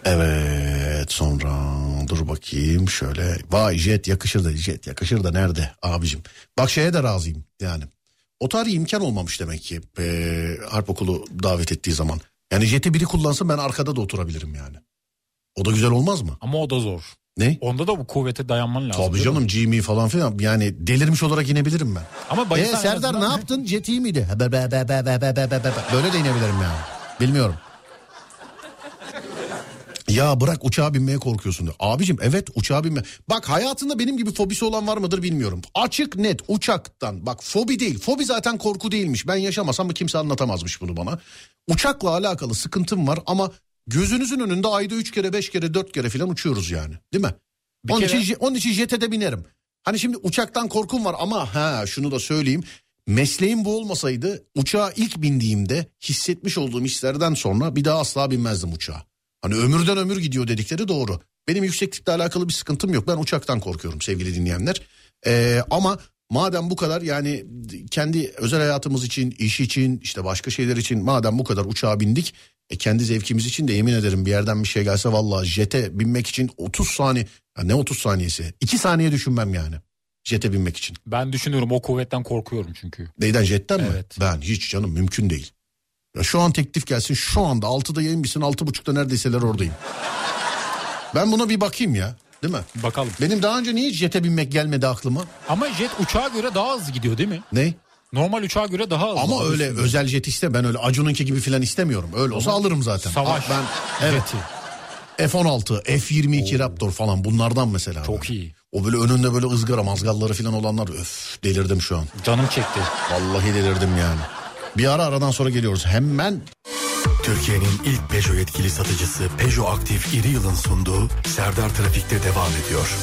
Evet sonra dur bakayım şöyle. Vay jet yakışır da, jet yakışır da nerede abicim? Bak şeye de razıyım yani. O tarihi imkan olmamış demek ki ee, Harp Okulu davet ettiği zaman. Yani jeti biri kullansın, ben arkada da oturabilirim yani. O da güzel olmaz mı? Ama o da zor. Ne? Onda da bu kuvvete dayanman lazım. Tabii canım, G M I falan filan yani delirmiş olarak inebilirim ben. Ama bayılsan ee, Serdar ne, ne yaptın? Jet iyi miydi? Be, be, be, be, be, be, be, be. Böyle de inebilirim yani. Bilmiyorum. Ya bırak uçağa binmeye korkuyorsun diyor. Abicim evet uçağa binme. Bak hayatında benim gibi fobisi olan var mıdır bilmiyorum. Açık net uçaktan, bak fobi değil. Fobi zaten korku değilmiş. Ben yaşamasam kimse anlatamazmış bunu bana. Uçakla alakalı sıkıntım var ama gözünüzün önünde ayda üç kere, beş kere, dört kere falan uçuyoruz yani. Değil mi? Bir onun, kere... için, onun için jete de binerim. Hani şimdi uçaktan korkum var ama ha şunu da söyleyeyim. Mesleğim bu olmasaydı uçağa ilk bindiğimde hissetmiş olduğum hislerden sonra bir daha asla binmezdim uçağa. Hani ömürden ömür gidiyor dedikleri doğru. Benim yükseklikle alakalı bir sıkıntım yok. Ben uçaktan korkuyorum sevgili dinleyenler. Ee, ama madem bu kadar yani kendi özel hayatımız için, iş için, işte başka şeyler için madem bu kadar uçağa bindik. E kendi zevkimiz için de yemin ederim bir yerden bir şey gelse vallahi jete binmek için otuz saniye ne otuz saniyesi iki saniye düşünmem yani jete binmek için. Ben düşünüyorum, o kuvvetten korkuyorum çünkü. Neyden, jetten mi? Evet. Ben hiç canım, mümkün değil. Ya şu an teklif gelsin, şu anda altıda yayın bitsin, altı buçukta neredeyseler oradayım. Ben buna bir bakayım ya. Değil mi? Bakalım. Benim daha önce niye jete binmek gelmedi aklıma? Ama jet uçağa göre daha hızlı gidiyor değil mi? Ne? Normal uçağa göre daha az. Ama öyle üstünde. Özel jet iste, ben öyle Acun'unki gibi filan istemiyorum. Öyle olsa ama alırım zaten. Savaş. Ben evet. F on altı, F yirmi iki Oo. Raptor falan bunlardan mesela. Çok ben. iyi. O böyle önünde böyle ızgara mazgalları filan olanlar, öf delirdim şu an. Canım çekti. Vallahi delirdim yani. Bir ara, aradan sonra geliyoruz hemen. Türkiye'nin ilk Peugeot yetkili satıcısı Peugeot Aktif Reel'in sunduğu Serdar Trafikte devam ediyor.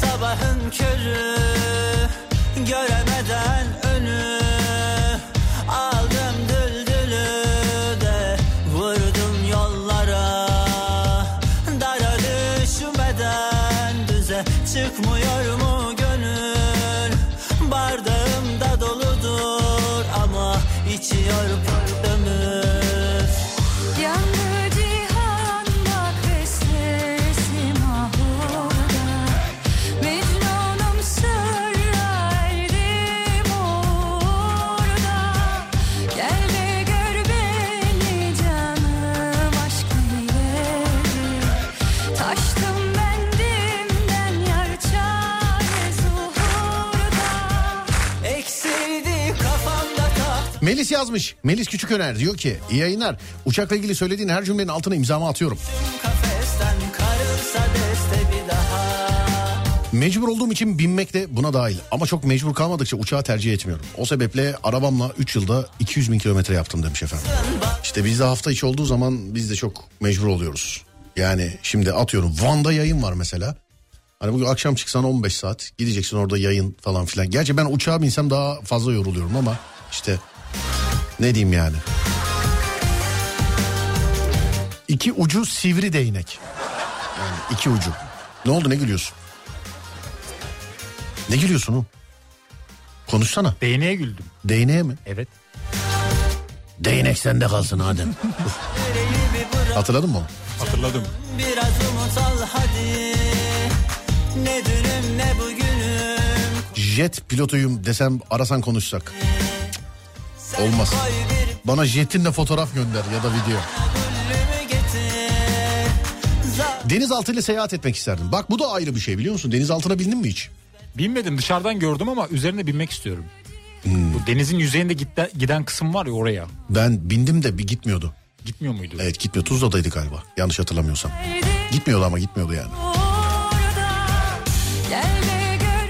Sabahın körü, göremeden önü, aldım düldülü de vurdum yollara, dara düşmeden düze çıkmıyor mu gönül? Bardağım da doludur ama içiyor ömür. Melis yazmış. Melis Küçüköner diyor ki iyi yayınlar. Uçakla ilgili söylediğin her cümlenin altına imzamı atıyorum. Mecbur olduğum için binmek de buna dahil. Ama çok mecbur kalmadıkça uçağı tercih etmiyorum. O sebeple arabamla üç yılda iki yüz bin kilometre yaptım demiş efendim. İşte bizde hafta içi olduğu zaman biz de çok mecbur oluyoruz. Yani şimdi atıyorum Van'da yayın var mesela. Hani bugün akşam çıksan on beş saat gideceksin orada yayın falan filan. Gerçi ben uçağa binsem daha fazla yoruluyorum ama işte ne diyeyim yani. İki ucu sivri değnek. Yani iki ucu. Ne oldu, ne gülüyorsun? Ne gülüyorsun o? Konuşsana. Değneğe güldüm. Değneğe mi? Evet. Değnek sende kalsın Adem. Hatırladın mı onu? Hatırladım. Biraz umut al hadi. Ne dünüm ne bugünüm. Jet pilotuyum desem, arasan konuşsak. Olmaz. Bana jetinle fotoğraf gönder ya da video. Denizaltıyla seyahat etmek isterdim. Bak bu da ayrı bir şey, biliyor musun? Denizaltına bindin mi hiç? Binmedim, dışarıdan gördüm ama üzerine binmek istiyorum. Hmm. Bu denizin yüzeyinde giden, giden kısım var ya, oraya. Ben bindim de bir gitmiyordu. Gitmiyor muydu? Evet gitmiyor. Tuzla'daydı galiba yanlış hatırlamıyorsam. Gitmiyordu ama gitmiyordu yani.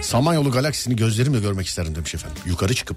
Samanyolu galaksisini gözlerimle görmek isterdim demiş efendim. Yukarı çıkıp.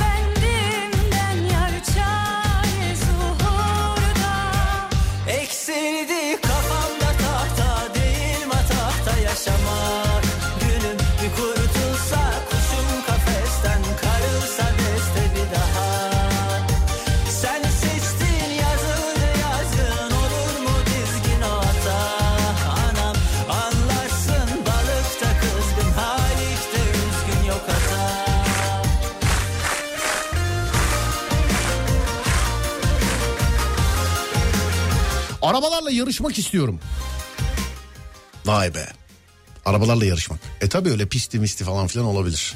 bendimden yar çaresiz uğurda. Eksildi kafamda tahta değil matahta yaşamak. Gülüm bir kurtulsa kuşum kafesten, karılsa beste bir daha. Sen seçtin yazıldı yazın, olur mu dizgin ata? Anam anlarsın balıkta kızgın, halikte üzgün yok ata. Arabalarla yarışmak istiyorum. Vay be. Arabalarla yarışmak. E tabii öyle pisti misti falan filan olabilir.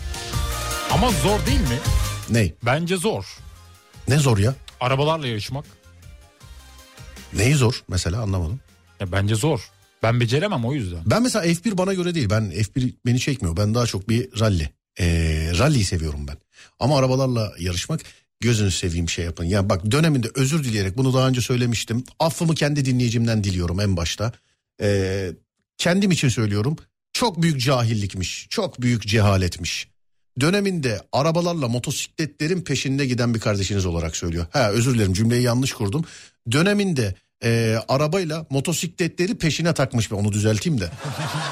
Ama zor değil mi? Ney? Bence zor. Ne zor ya? Arabalarla yarışmak. Neyi zor mesela, anlamadım. Ya bence zor. Ben beceremem o yüzden. Ben mesela F bir bana göre değil. Ben F bir beni çekmiyor. Ben daha çok bir rally. Ee, rally'yi seviyorum ben. Ama arabalarla yarışmak... Gözünü seveyim şey yapın. Yani bak döneminde, özür dileyerek bunu daha önce söylemiştim. Affımı kendi dinleyicimden diliyorum en başta. Ee, kendim için söylüyorum. Çok büyük cahillikmiş. Çok büyük cehaletmiş. Döneminde arabalarla motosikletlerin peşinde giden bir kardeşiniz olarak söylüyor. Ha özür dilerim, cümleyi yanlış kurdum. Döneminde e, arabayla motosikletleri peşine takmış. Onu düzelteyim de.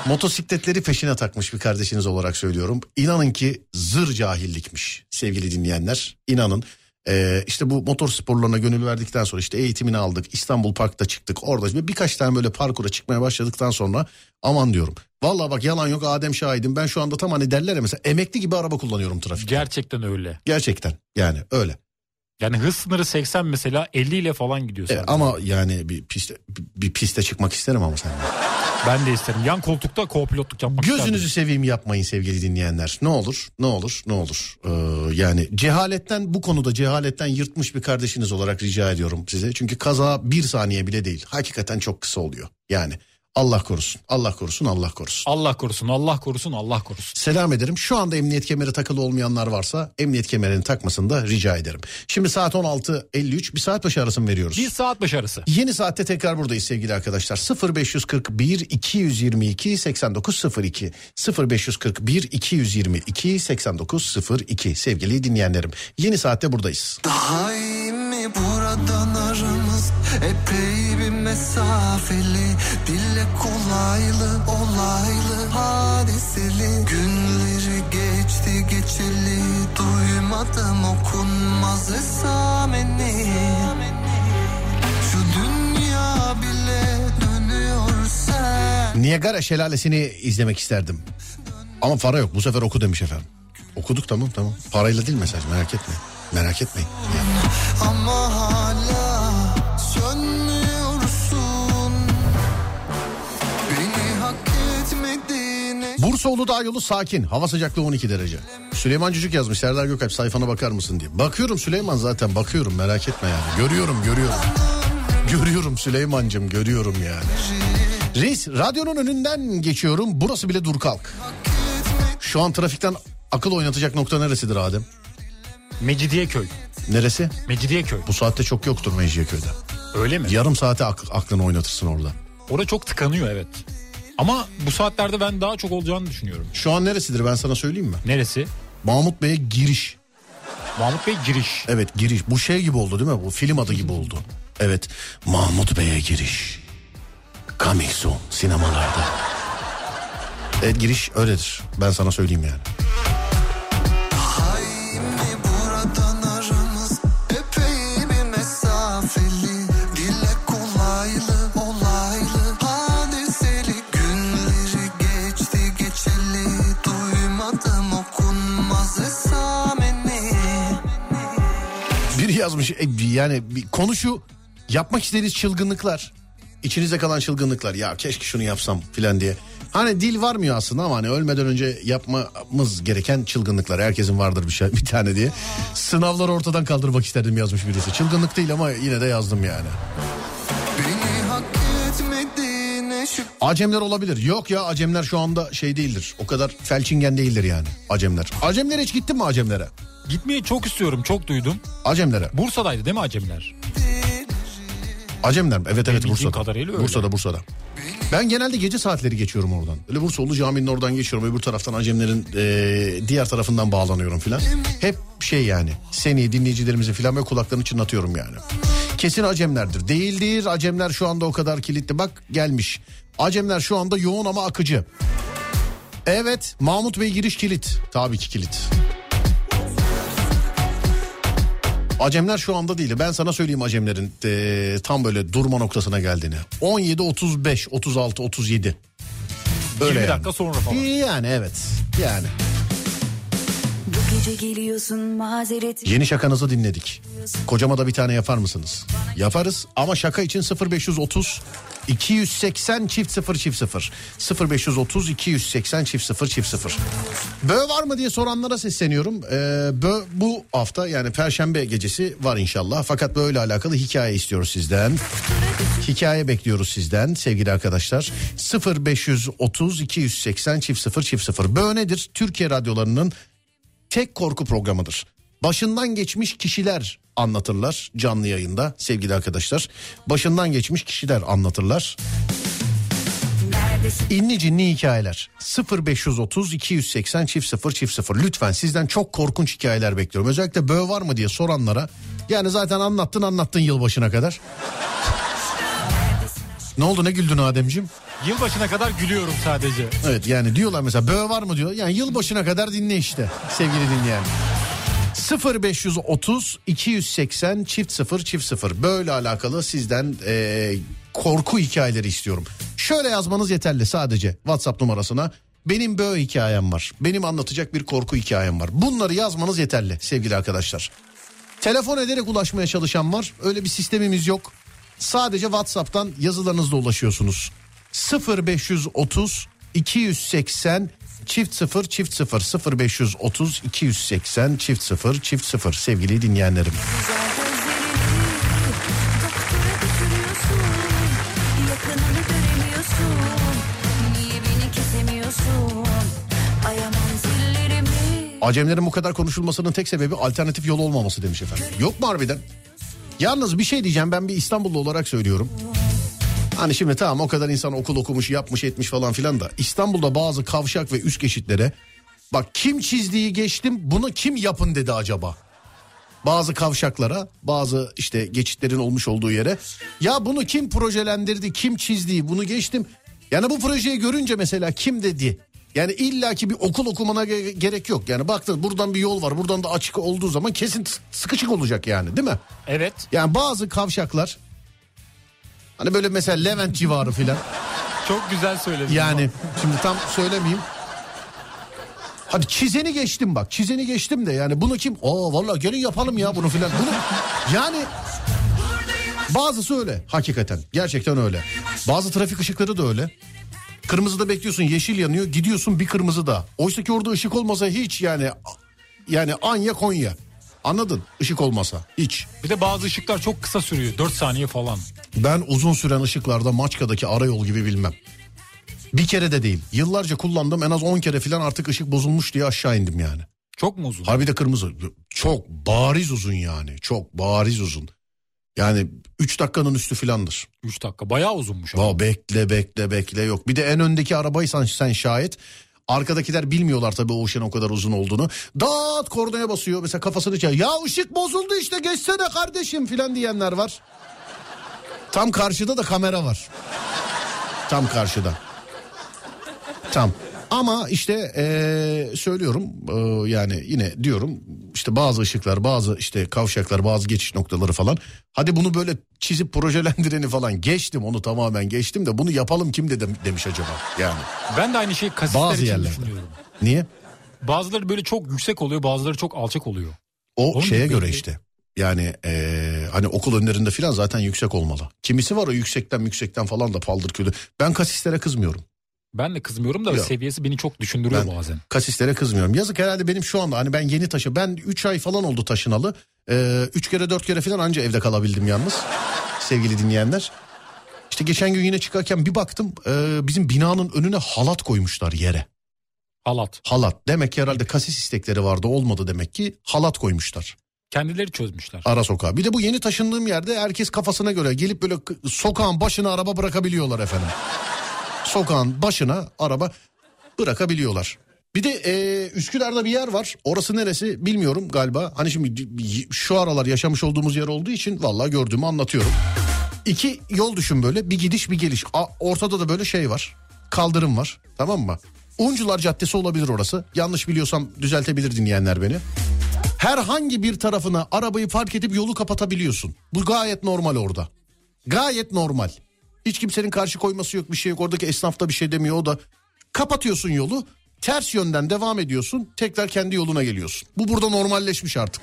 Motosikletleri peşine takmış bir kardeşiniz olarak söylüyorum. İnanın ki zır cahillikmiş sevgili dinleyenler. İnanın. Ee, işte bu motor sporlarına gönül verdikten sonra işte eğitimini aldık, İstanbul Park'ta çıktık, orada birkaç tane böyle parkura çıkmaya başladıktan sonra aman diyorum. Vallahi bak yalan yok, Adem şahidim, ben şu anda tam hani derler ya mesela emekli gibi araba kullanıyorum trafikte. Gerçekten öyle. Gerçekten yani öyle. Yani hız sınırı seksen mesela elli ile falan gidiyorsun. E, ama yani bir piste, bir piste çıkmak isterim ama sen. Ben de isterim. Yan koltukta co-pilotluk yapmak isterim. Gözünüzü isterdim. Seveyim yapmayın sevgili dinleyenler. Ne olur, ne olur, ne olur. Ee, yani cehaletten, bu konuda cehaletten yırtmış bir kardeşiniz olarak rica ediyorum size. Çünkü kaza bir saniye bile değil. Hakikaten çok kısa oluyor. Yani Allah korusun, Allah korusun, Allah korusun. Allah korusun, Allah korusun, Allah korusun. Selam ederim. Şu anda emniyet kemeri takılı olmayanlar varsa emniyet kemerini takmasını da rica ederim. Şimdi saat on altı elli üç, bir saat başı arası mı veriyoruz? Bir saat başı arası. Yeni saatte tekrar buradayız sevgili arkadaşlar. sıfır beş kırk bir iki yüz yirmi iki seksen dokuz sıfır iki sıfır beş kırk bir iki yüz yirmi iki seksen dokuz sıfır iki sevgili dinleyenlerim. Yeni saatte buradayız. Daimi buradan aramız epey bir mesafeli, dille kolaylı olaylı hadiseli, günleri geçti geçeli, duymadım okunmaz esameni. Şu dünya bile dönüyorsa Niagara şelalesini izlemek isterdim ama para yok, bu sefer oku demiş efendim. Okuduk, tamam tamam, parayla değil mesaj, merak etme, merak etmeyin. Ama hala sönmüyorsun, beni hak etmediğine. Bursa Uludağ yolu sakin, hava sıcaklığı on iki derece. Süleyman Cücük yazmış, Serdar Gökalp sayfana bakar mısın diye. Bakıyorum Süleyman, zaten bakıyorum, merak etme yani. Görüyorum görüyorum. Görüyorum Süleymancığım, görüyorum yani. Reis, radyonun önünden geçiyorum, burası bile dur kalk. Şu an trafikten akıl oynatacak nokta neresidir Adem? Mecidiyeköy. Neresi? Mecidiyeköy. Bu saatte çok yoktur Mecidiyeköy'de. Öyle mi? Yarım saate ak- aklını oynatırsın orada. Orada çok tıkanıyor, evet. Ama bu saatlerde ben daha çok olacağını düşünüyorum. Şu an neresidir ben sana söyleyeyim mi? Neresi? Mahmut Bey'e giriş. Mahmut Bey giriş. Evet, giriş. Bu şey gibi oldu değil mi? Bu film adı gibi oldu. Evet. Mahmut Bey'e giriş. Coming soon sinemalarda. Evet, giriş öyledir. Ben sana söyleyeyim yani. Yazmış yani, konu şu, yapmak istediğiniz çılgınlıklar, içinizde kalan çılgınlıklar, ya keşke şunu yapsam filan diye. Hani dil varmıyor aslında ama hani ölmeden önce yapmamız gereken çılgınlıklar, herkesin vardır bir şey, bir tane diye. Sınavları ortadan kaldırmak isterdim yazmış birisi. Çılgınlık değil ama yine de yazdım yani. Acemler olabilir. Yok ya, Acemler şu anda şey değildir. O kadar felçingen değildir yani Acemler. Acemlere hiç gittin mi, Acemlere? Gitmeyi çok istiyorum, çok duydum. Acemlere. Bursa'daydı değil mi Acemler? Acemler mi? Evet evet, Bursa'da. Bursa'da, Bursa'da. Ben genelde gece saatleri geçiyorum oradan. Öyle Bursa Ulu Cami'nin oradan geçiyorum. Öbür taraftan Acemlerin e, diğer tarafından bağlanıyorum filan. Hep şey yani, seni dinleyicilerimizi filan böyle kulaklarını çınlatıyorum yani. Kesin Acemlerdir. Değildir. Acemler şu anda o kadar kilitli. Bak gelmiş. Acemler şu anda yoğun ama akıcı. Evet, Mahmut Bey giriş kilit. Tabii ki kilit. Acemler şu anda değil. Ben sana söyleyeyim Acemlerin e, tam böyle durma noktasına geldiğini. on yedi otuz beş otuz altı otuz yedi. Böyle yirmi yani. Dakika sonra falan. Yani evet. Yani. Yeni şakanızı dinledik. Kocama da bir tane yapar mısınız? Yaparız ama şaka için sıfır beş otuz iki yüz seksen çift sıfır çift sıfır sıfır beş otuz iki yüz seksen çift sıfır çift sıfır. Bö var mı diye soranlara sesleniyorum. Ee, bö bu hafta yani Perşembe gecesi var inşallah. Fakat bö ile alakalı hikaye istiyoruz sizden. Hikaye bekliyoruz sizden sevgili arkadaşlar. sıfır beş otuz iki yüz seksen çift sıfır çift sıfır Bö nedir? Türkiye radyolarının tek korku programıdır. Başından geçmiş kişiler anlatırlar canlı yayında sevgili arkadaşlar. Başından geçmiş kişiler anlatırlar. İnli cinli hikayeler. sıfır beş otuz iki yüz seksen çift sıfır çift sıfır Lütfen sizden çok korkunç hikayeler bekliyorum. Özellikle böğ var mı diye soranlara. Yani zaten anlattın anlattın yılbaşına kadar. Ne oldu, ne güldün Ademciğim? Yılbaşına kadar gülüyorum sadece. Evet yani diyorlar mesela böğ var mı diyor. Yani yılbaşına kadar dinle işte sevgili dinleyen. sıfır beş yüz otuz iki yüz seksen çift sıfır çift sıfır böyle alakalı sizden e, korku hikayeleri istiyorum. Şöyle yazmanız yeterli sadece WhatsApp numarasına. Benim böyle hikayem var. Benim anlatacak bir korku hikayem var. Bunları yazmanız yeterli sevgili arkadaşlar. Telefon ederek ulaşmaya çalışan var. Öyle bir sistemimiz yok. Sadece WhatsApp'tan yazılarınızla ulaşıyorsunuz. sıfır beş yüz otuz iki yüz seksen çift sıfır çift sıfır sıfır beş yüz otuz iki yüz seksen çift sıfır çift sıfır sevgili dinleyenlerim. Acemlerin bu kadar konuşulmasının tek sebebi alternatif yol olmaması demiş efendim. Yok mu harbiden? Yalnız bir şey diyeceğim, ben bir İstanbullu olarak söylüyorum. Hani şimdi tamam o kadar insan okul okumuş, yapmış, etmiş falan filan da İstanbul'da bazı kavşak ve üst geçitlere bak kim çizdiği geçtim, bunu kim yapın dedi acaba? Bazı kavşaklara, bazı işte geçitlerin olmuş olduğu yere ya bunu kim projelendirdi, kim çizdi, bunu geçtim. Yani bu projeyi görünce mesela kim dedi? Yani illaki bir okul okumana gerek yok. Yani baktın buradan bir yol var, buradan da açık olduğu zaman kesin sıkışık olacak yani, değil mi? Evet. Yani bazı kavşaklar hani böyle mesela Levent civarı filan. Çok güzel söyledin. Yani ama şimdi tam söylemeyeyim. Hadi çizeni geçtim bak. Çizeni geçtim de yani bunu kim? Aa vallahi gelin yapalım ya bunu filan. Bunu yani bazısı öyle hakikaten. Gerçekten öyle. Bazı trafik ışıkları da öyle. Kırmızıda bekliyorsun, yeşil yanıyor, gidiyorsun bir kırmızı daha. Oysa ki orada ışık olmasa hiç yani yani Anya Konya. Anladın? Işık olmasa hiç. Bir de bazı ışıklar çok kısa sürüyor. dört saniye falan. Ben uzun süren ışıklarda Maçka'daki arayol gibi bilmem. Bir kere de değil. Yıllarca kullandım, en az on kere falan artık ışık bozulmuş diye aşağı indim yani. Çok mu uzun? Harbi de kırmızı. Çok bariz uzun yani. Çok bariz uzun. Yani üç dakikanın üstü filandır. üç dakika bayağı uzunmuş ama. Bekle bekle bekle yok. Bir de en öndeki arabaysan sen şayet. Arkadakiler bilmiyorlar tabii o ışığın o kadar uzun olduğunu. Dağıt kornaya basıyor mesela kafasını çay. Ya ışık bozuldu işte geçsene kardeşim filan diyenler var. Tam karşıda da kamera var. Tam karşıda. Tam. Ama işte ee, söylüyorum ee, yani yine diyorum işte bazı ışıklar, bazı işte kavşaklar, bazı geçiş noktaları falan. Hadi bunu böyle çizip projelendireni falan geçtim, onu tamamen geçtim de bunu yapalım kim dedim demiş acaba yani. Ben de aynı şeyi kasisler bazı için yerlerde düşünüyorum. Niye? Bazıları böyle çok yüksek oluyor, bazıları çok alçak oluyor. O onun şeye göre belki işte. Yani ee, hani okul önlerinde filan zaten yüksek olmalı. Kimisi var o yüksekten yüksekten falan da paldır küldür. Ben kasislere kızmıyorum. Ben de kızmıyorum da yok, seviyesi beni çok düşündürüyor ben bazen. Kasislere kızmıyorum. Yazık herhalde benim şu anda hani ben yeni taşı ben üç ay falan oldu taşınalı. Ee, üç kere dört kere falan anca evde kalabildim yalnız sevgili dinleyenler. İşte geçen gün yine çıkarken bir baktım e, bizim binanın önüne halat koymuşlar yere. Halat. Halat. Demek ki herhalde kasis istekleri vardı, olmadı demek ki, halat koymuşlar. Kendileri çözmüşler. Ara sokağa. Bir de bu yeni taşındığım yerde herkes kafasına göre gelip böyle sokağın başına araba bırakabiliyorlar efendim. Sokağın başına araba bırakabiliyorlar. Bir de e, Üsküdar'da bir yer var. Orası neresi bilmiyorum galiba. Hani şimdi şu aralar yaşamış olduğumuz yer olduğu için vallahi gördüğümü anlatıyorum. İki yol düşün böyle. Bir gidiş bir geliş. A, ortada da böyle şey var. Kaldırım var. Tamam mı? Uncular Caddesi olabilir orası. Yanlış biliyorsam düzeltebilir dinleyenler beni. Herhangi bir tarafına arabayı park edip yolu kapatabiliyorsun. Bu gayet normal orada. Gayet normal. Hiç kimsenin karşı koyması yok, bir şey yok. Oradaki esnaf da bir şey demiyor, o da. Kapatıyorsun yolu, ters yönden devam ediyorsun, tekrar kendi yoluna geliyorsun. Bu burada normalleşmiş artık.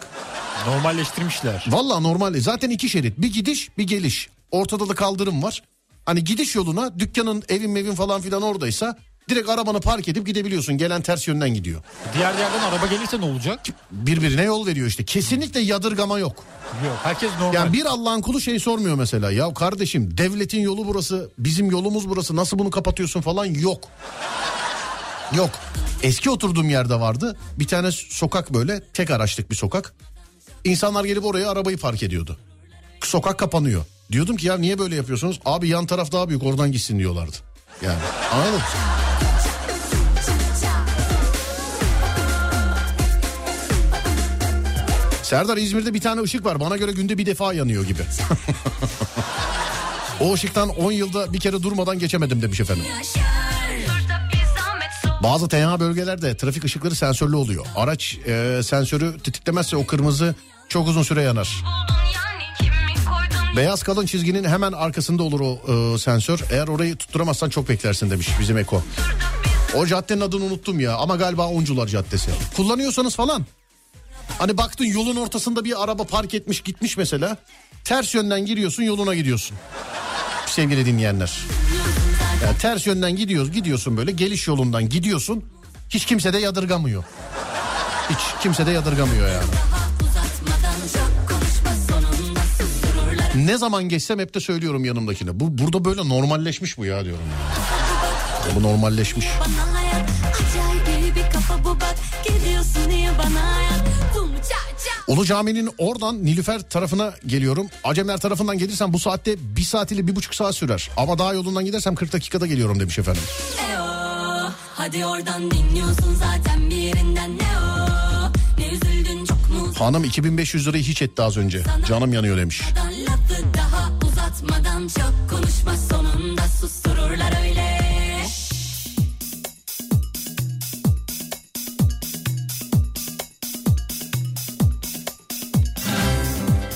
Normalleştirmişler. Valla normal. Zaten iki şerit, bir gidiş bir geliş. Ortada da kaldırım var. Hani gidiş yoluna dükkanın, evin mevin falan filan oradaysa direkt arabanı park edip gidebiliyorsun. Gelen ters yönden gidiyor. Diğer yerden araba gelirse ne olacak? Birbirine yol veriyor işte. Kesinlikle yadırgama yok. Yok, herkes normal. Yani bir Allah'ın kulu şey sormuyor mesela. Ya kardeşim devletin yolu burası, bizim yolumuz burası. Nasıl bunu kapatıyorsun falan yok. Yok. Eski oturduğum yerde vardı. Bir tane sokak böyle tek araçlık bir sokak. İnsanlar gelip oraya arabayı park ediyordu. Sokak kapanıyor. Diyordum ki ya niye böyle yapıyorsunuz? Abi yan taraf daha büyük, oradan gitsin diyorlardı. Yani anladın mı? Serdar İzmir'de bir tane ışık var. Bana göre günde bir defa yanıyor gibi. O ışıktan on yılda bir kere durmadan geçemedim demiş efendim. Yaşar, Bazı tenha bölgelerde trafik ışıkları sensörlü oluyor. Araç e, sensörü tetiklemezse o kırmızı çok uzun süre yanar. Beyaz kalın çizginin hemen arkasında olur o e, sensör. Eğer orayı tutturamazsan çok beklersin demiş bizim Eko. O caddenin adını unuttum ya ama galiba Oncular Caddesi. Kullanıyorsanız falan. Hani baktın yolun ortasında bir araba park etmiş gitmiş mesela. Ters yönden giriyorsun, yoluna gidiyorsun. Sevgili dinleyenler. Yani ters yönden gidiyoruz, gidiyorsun böyle geliş yolundan gidiyorsun. Hiç kimse de yadırgamıyor. Hiç kimse de yadırgamıyor yani. Ne zaman geçsem hep de söylüyorum yanımdakine. Bu burada böyle normalleşmiş bu ya diyorum. Ya bu normalleşmiş. Ulu Cami'nin oradan Nilüfer tarafına geliyorum. Acemler tarafından gelirsem bu saatte bir saat ile bir buçuk saat sürer. Ama daha yolundan gidersem kırk dakikada geliyorum demiş efendim. E o, hadi oradan dinliyorsun zaten bir yerinden ne o. Ne üzüldün çok mu? Hanım iki bin beş yüz lirayı hiç etti az önce. Sana canım yanıyor demiş. Lafı daha uzatmadan çok konuşma sonunda sustururlar öyle.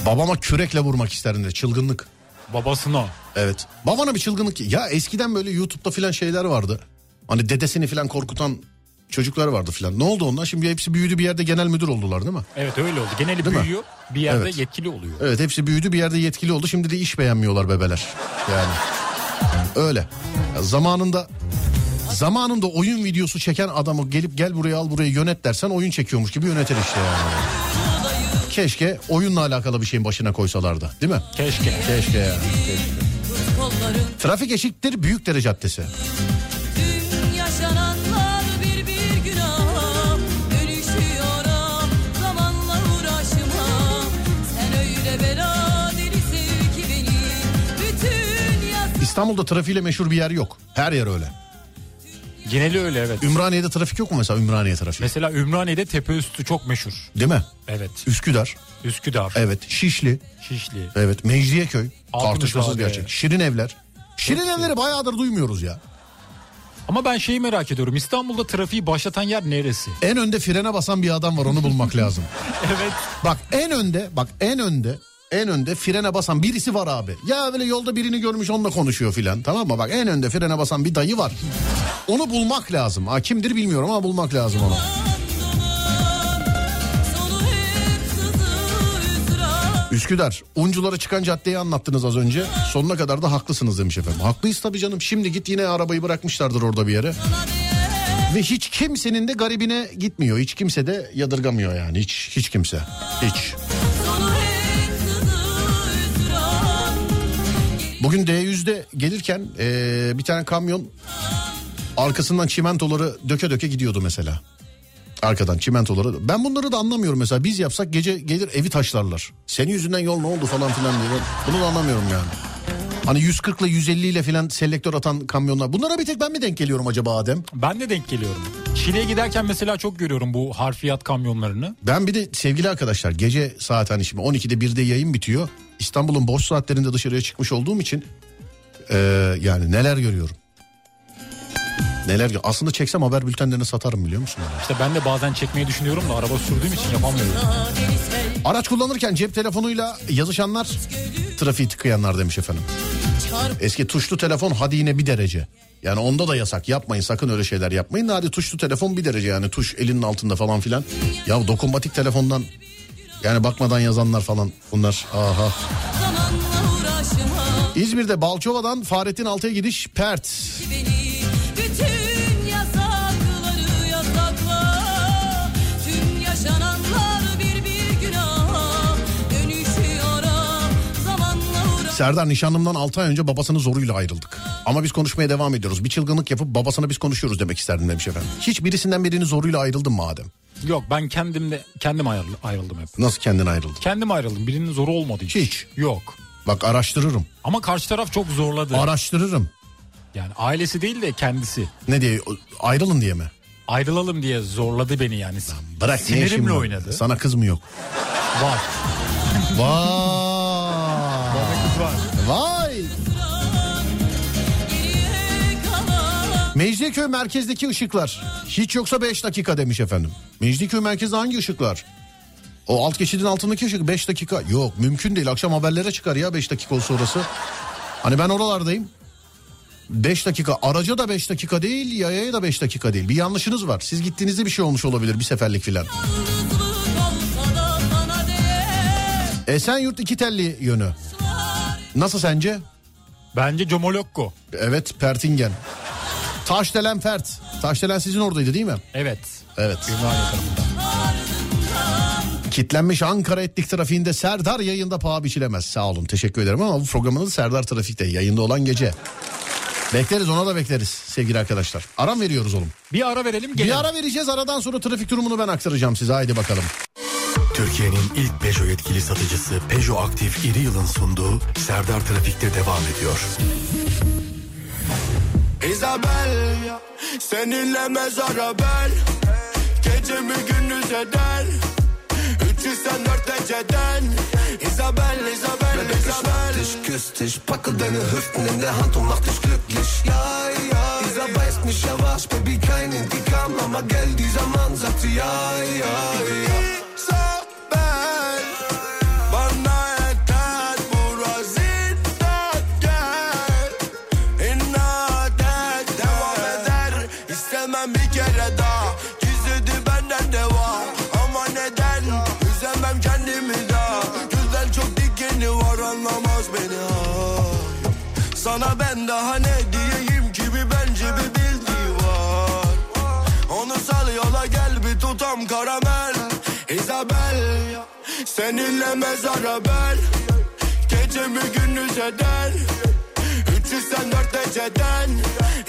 Babama kürekle vurmak isterdim de çılgınlık. Babasına? Evet. Babana bir çılgınlık. Ya eskiden böyle YouTube'da filan şeyler vardı. Hani dedesini filan korkutan çocuklar vardı filan. Ne oldu ondan? Şimdi hepsi büyüdü bir yerde genel müdür oldular değil mi? Evet öyle oldu. Geneli değil büyüyor mi? Bir yerde evet. Yetkili oluyor. Evet hepsi büyüdü bir yerde yetkili oldu. Şimdi de iş beğenmiyorlar bebeler. Yani öyle. Ya zamanında... Zamanında oyun videosu çeken adamı gelip gel buraya al burayı yönet dersen oyun çekiyormuş gibi yönetir işte yani. Keşke oyunla alakalı bir şeyin başına koysalardı değil mi? Keşke. Keşke ya. Keşke. Trafik eşittir Büyükdere Caddesi. İstanbul'da trafiğiyle meşhur bir yer yok. Her yer öyle. Geneli öyle evet. Ümraniye'de trafik yok mu mesela Ümraniye trafiği? Mesela Ümraniye'de tepe üstü çok meşhur. Değil mi? Evet. Üsküdar. Üsküdar. Evet. Şişli. Şişli. Evet. Mecidiyeköy. Tartışmasız gerçek. Şirin evler. Şirin evleri bayağıdır duymuyoruz ya. Ama ben şeyi merak ediyorum. İstanbul'da trafiği başlatan yer neresi? En önde frene basan bir adam var onu bulmak lazım. Evet. Bak en önde bak en önde en önde frene basan birisi var abi. Ya böyle yolda birini görmüş onunla konuşuyor filan. Tamam mı? Bak en önde frene basan bir dayı var. Onu bulmak lazım. Ha, kimdir bilmiyorum ama bulmak lazım onu. Üsküdar. Unculara çıkan caddeyi anlattınız az önce. Sonuna kadar da haklısınız demiş efendim. Haklıyız tabii canım. Şimdi git yine arabayı bırakmışlardır orada bir yere. Ve hiç kimsenin de garibine gitmiyor. Hiç kimse de yadırgamıyor yani. Hiç, hiç kimse. Hiç. Bugün D yüzde gelirken ee, bir tane kamyon arkasından çimentoları döke döke gidiyordu mesela. Arkadan çimentoları. Ben bunları da anlamıyorum mesela. Biz yapsak gece gelir evi taşlarlar. Senin yüzünden yol ne oldu falan filan diye. Bunu da anlamıyorum yani. Hani yüz kırk ile yüz elli ile filan selektör atan kamyonlar. Bunlara bir tek ben mi denk geliyorum acaba Adem? Ben de denk geliyorum. Şile'ye giderken mesela çok görüyorum bu harfiyat kamyonlarını. Ben bir de sevgili arkadaşlar gece saat hani şimdi on ikide birde yayın bitiyor. İstanbul'un boş saatlerinde dışarıya çıkmış olduğum için ee, yani neler görüyorum. Neler aslında çeksem haber bültenlerini satarım biliyor musun? İşte ben de bazen çekmeyi düşünüyorum da araba sürdüğüm için yapamıyorum. Araç kullanırken cep telefonuyla yazışanlar trafiği tıkayanlar demiş efendim. Eski tuşlu telefon hadi yine bir derece. Yani onda da yasak yapmayın sakın öyle şeyler yapmayın. Hadi tuşlu telefon bir derece yani tuş elinin altında falan filan. Ya dokunmatik telefondan yani bakmadan yazanlar falan bunlar aha. İzmir'de Balçova'dan Fahrettin Altay'a gidiş Pert. Serdar nişanlımdan altı ay önce babasının zoruyla ayrıldık. Ama biz konuşmaya devam ediyoruz. Bir çılgınlık yapıp babasına biz konuşuyoruz demek isterdim demiş efendim. Hiç birisinden birini zoruyla ayrıldım mı Adem? Yok ben kendimle kendim ayrıldım hep. Nasıl kendin ayrıldın? Kendim ayrıldım. Birinin zoru olmadı hiç. Hiç. Yok. Bak araştırırım. Ama karşı taraf çok zorladı. Araştırırım. Yani ailesi değil de kendisi. Ne diye ayrılın diye mi? Ayrılalım diye zorladı beni yani. Lan bırak sinirimle oynadı. Sana kız mı yok? Var. Var. Vay. Mecidiyeköy merkezdeki ışıklar hiç yoksa beş dakika demiş efendim. Mecidiyeköy merkezde hangi ışıklar? O alt geçidin altındaki ışık beş dakika. Yok, mümkün değil, akşam haberlere çıkar ya beş dakika sonrası. Hani ben oralardayım. beş dakika, araca da beş dakika değil, yayaya da beş dakika değil. Bir yanlışınız var. Siz gittiğinizde bir şey olmuş olabilir, bir seferlik filan. Esenyurt iki telli yönü. Nasıl sence? Bence Comolokko. Evet, Pertingen. Taşdelen Fert. Taşdelen sizin oradaydı değil mi? Evet. Evet. Kitlenmiş Ankara etnik trafiğinde Serdar yayında paha biçilemez. Sağ olun, teşekkür ederim ama bu programınız Serdar Trafikte yayında olan gece. Bekleriz, ona da bekleriz sevgili arkadaşlar. Ara veriyoruz oğlum. Bir ara verelim. Gelelim. Bir ara vereceğiz, aradan sonra trafik durumunu ben aktaracağım size. Haydi bakalım. Türkiye'nin ilk Peugeot yetkili satıcısı Peugeot Aktif Reel'in sunduğu Serdar Trafikte devam ediyor. İzabel, seninle mezara bel, gecemi gündüz eder, üç yüz dört eceden. Isabel, Isabel, Isabel. Dich küsst dich, packe deine Hüften in der Hand und mach dich glücklich. Ja, ja, Isa weiß mich ja was, Baby, kein Indikam, Mama, gell, dieser Mann sagt sie, ja, ja, ja. Isabel, bana yeter, burası tatel, inat et, devam eder, istemem bir kere daha, gizledi benden de var, ama neden, üzemem kendimi daha. Anlamaz beni ha. Sana ben daha ne diyeyim ki, bir bence bir bildiği var. Onu sal yola gel, bir tutam karamel. Isabel, seninle mezara bel, gecemi gündüz eder, üç yüz dört eceden.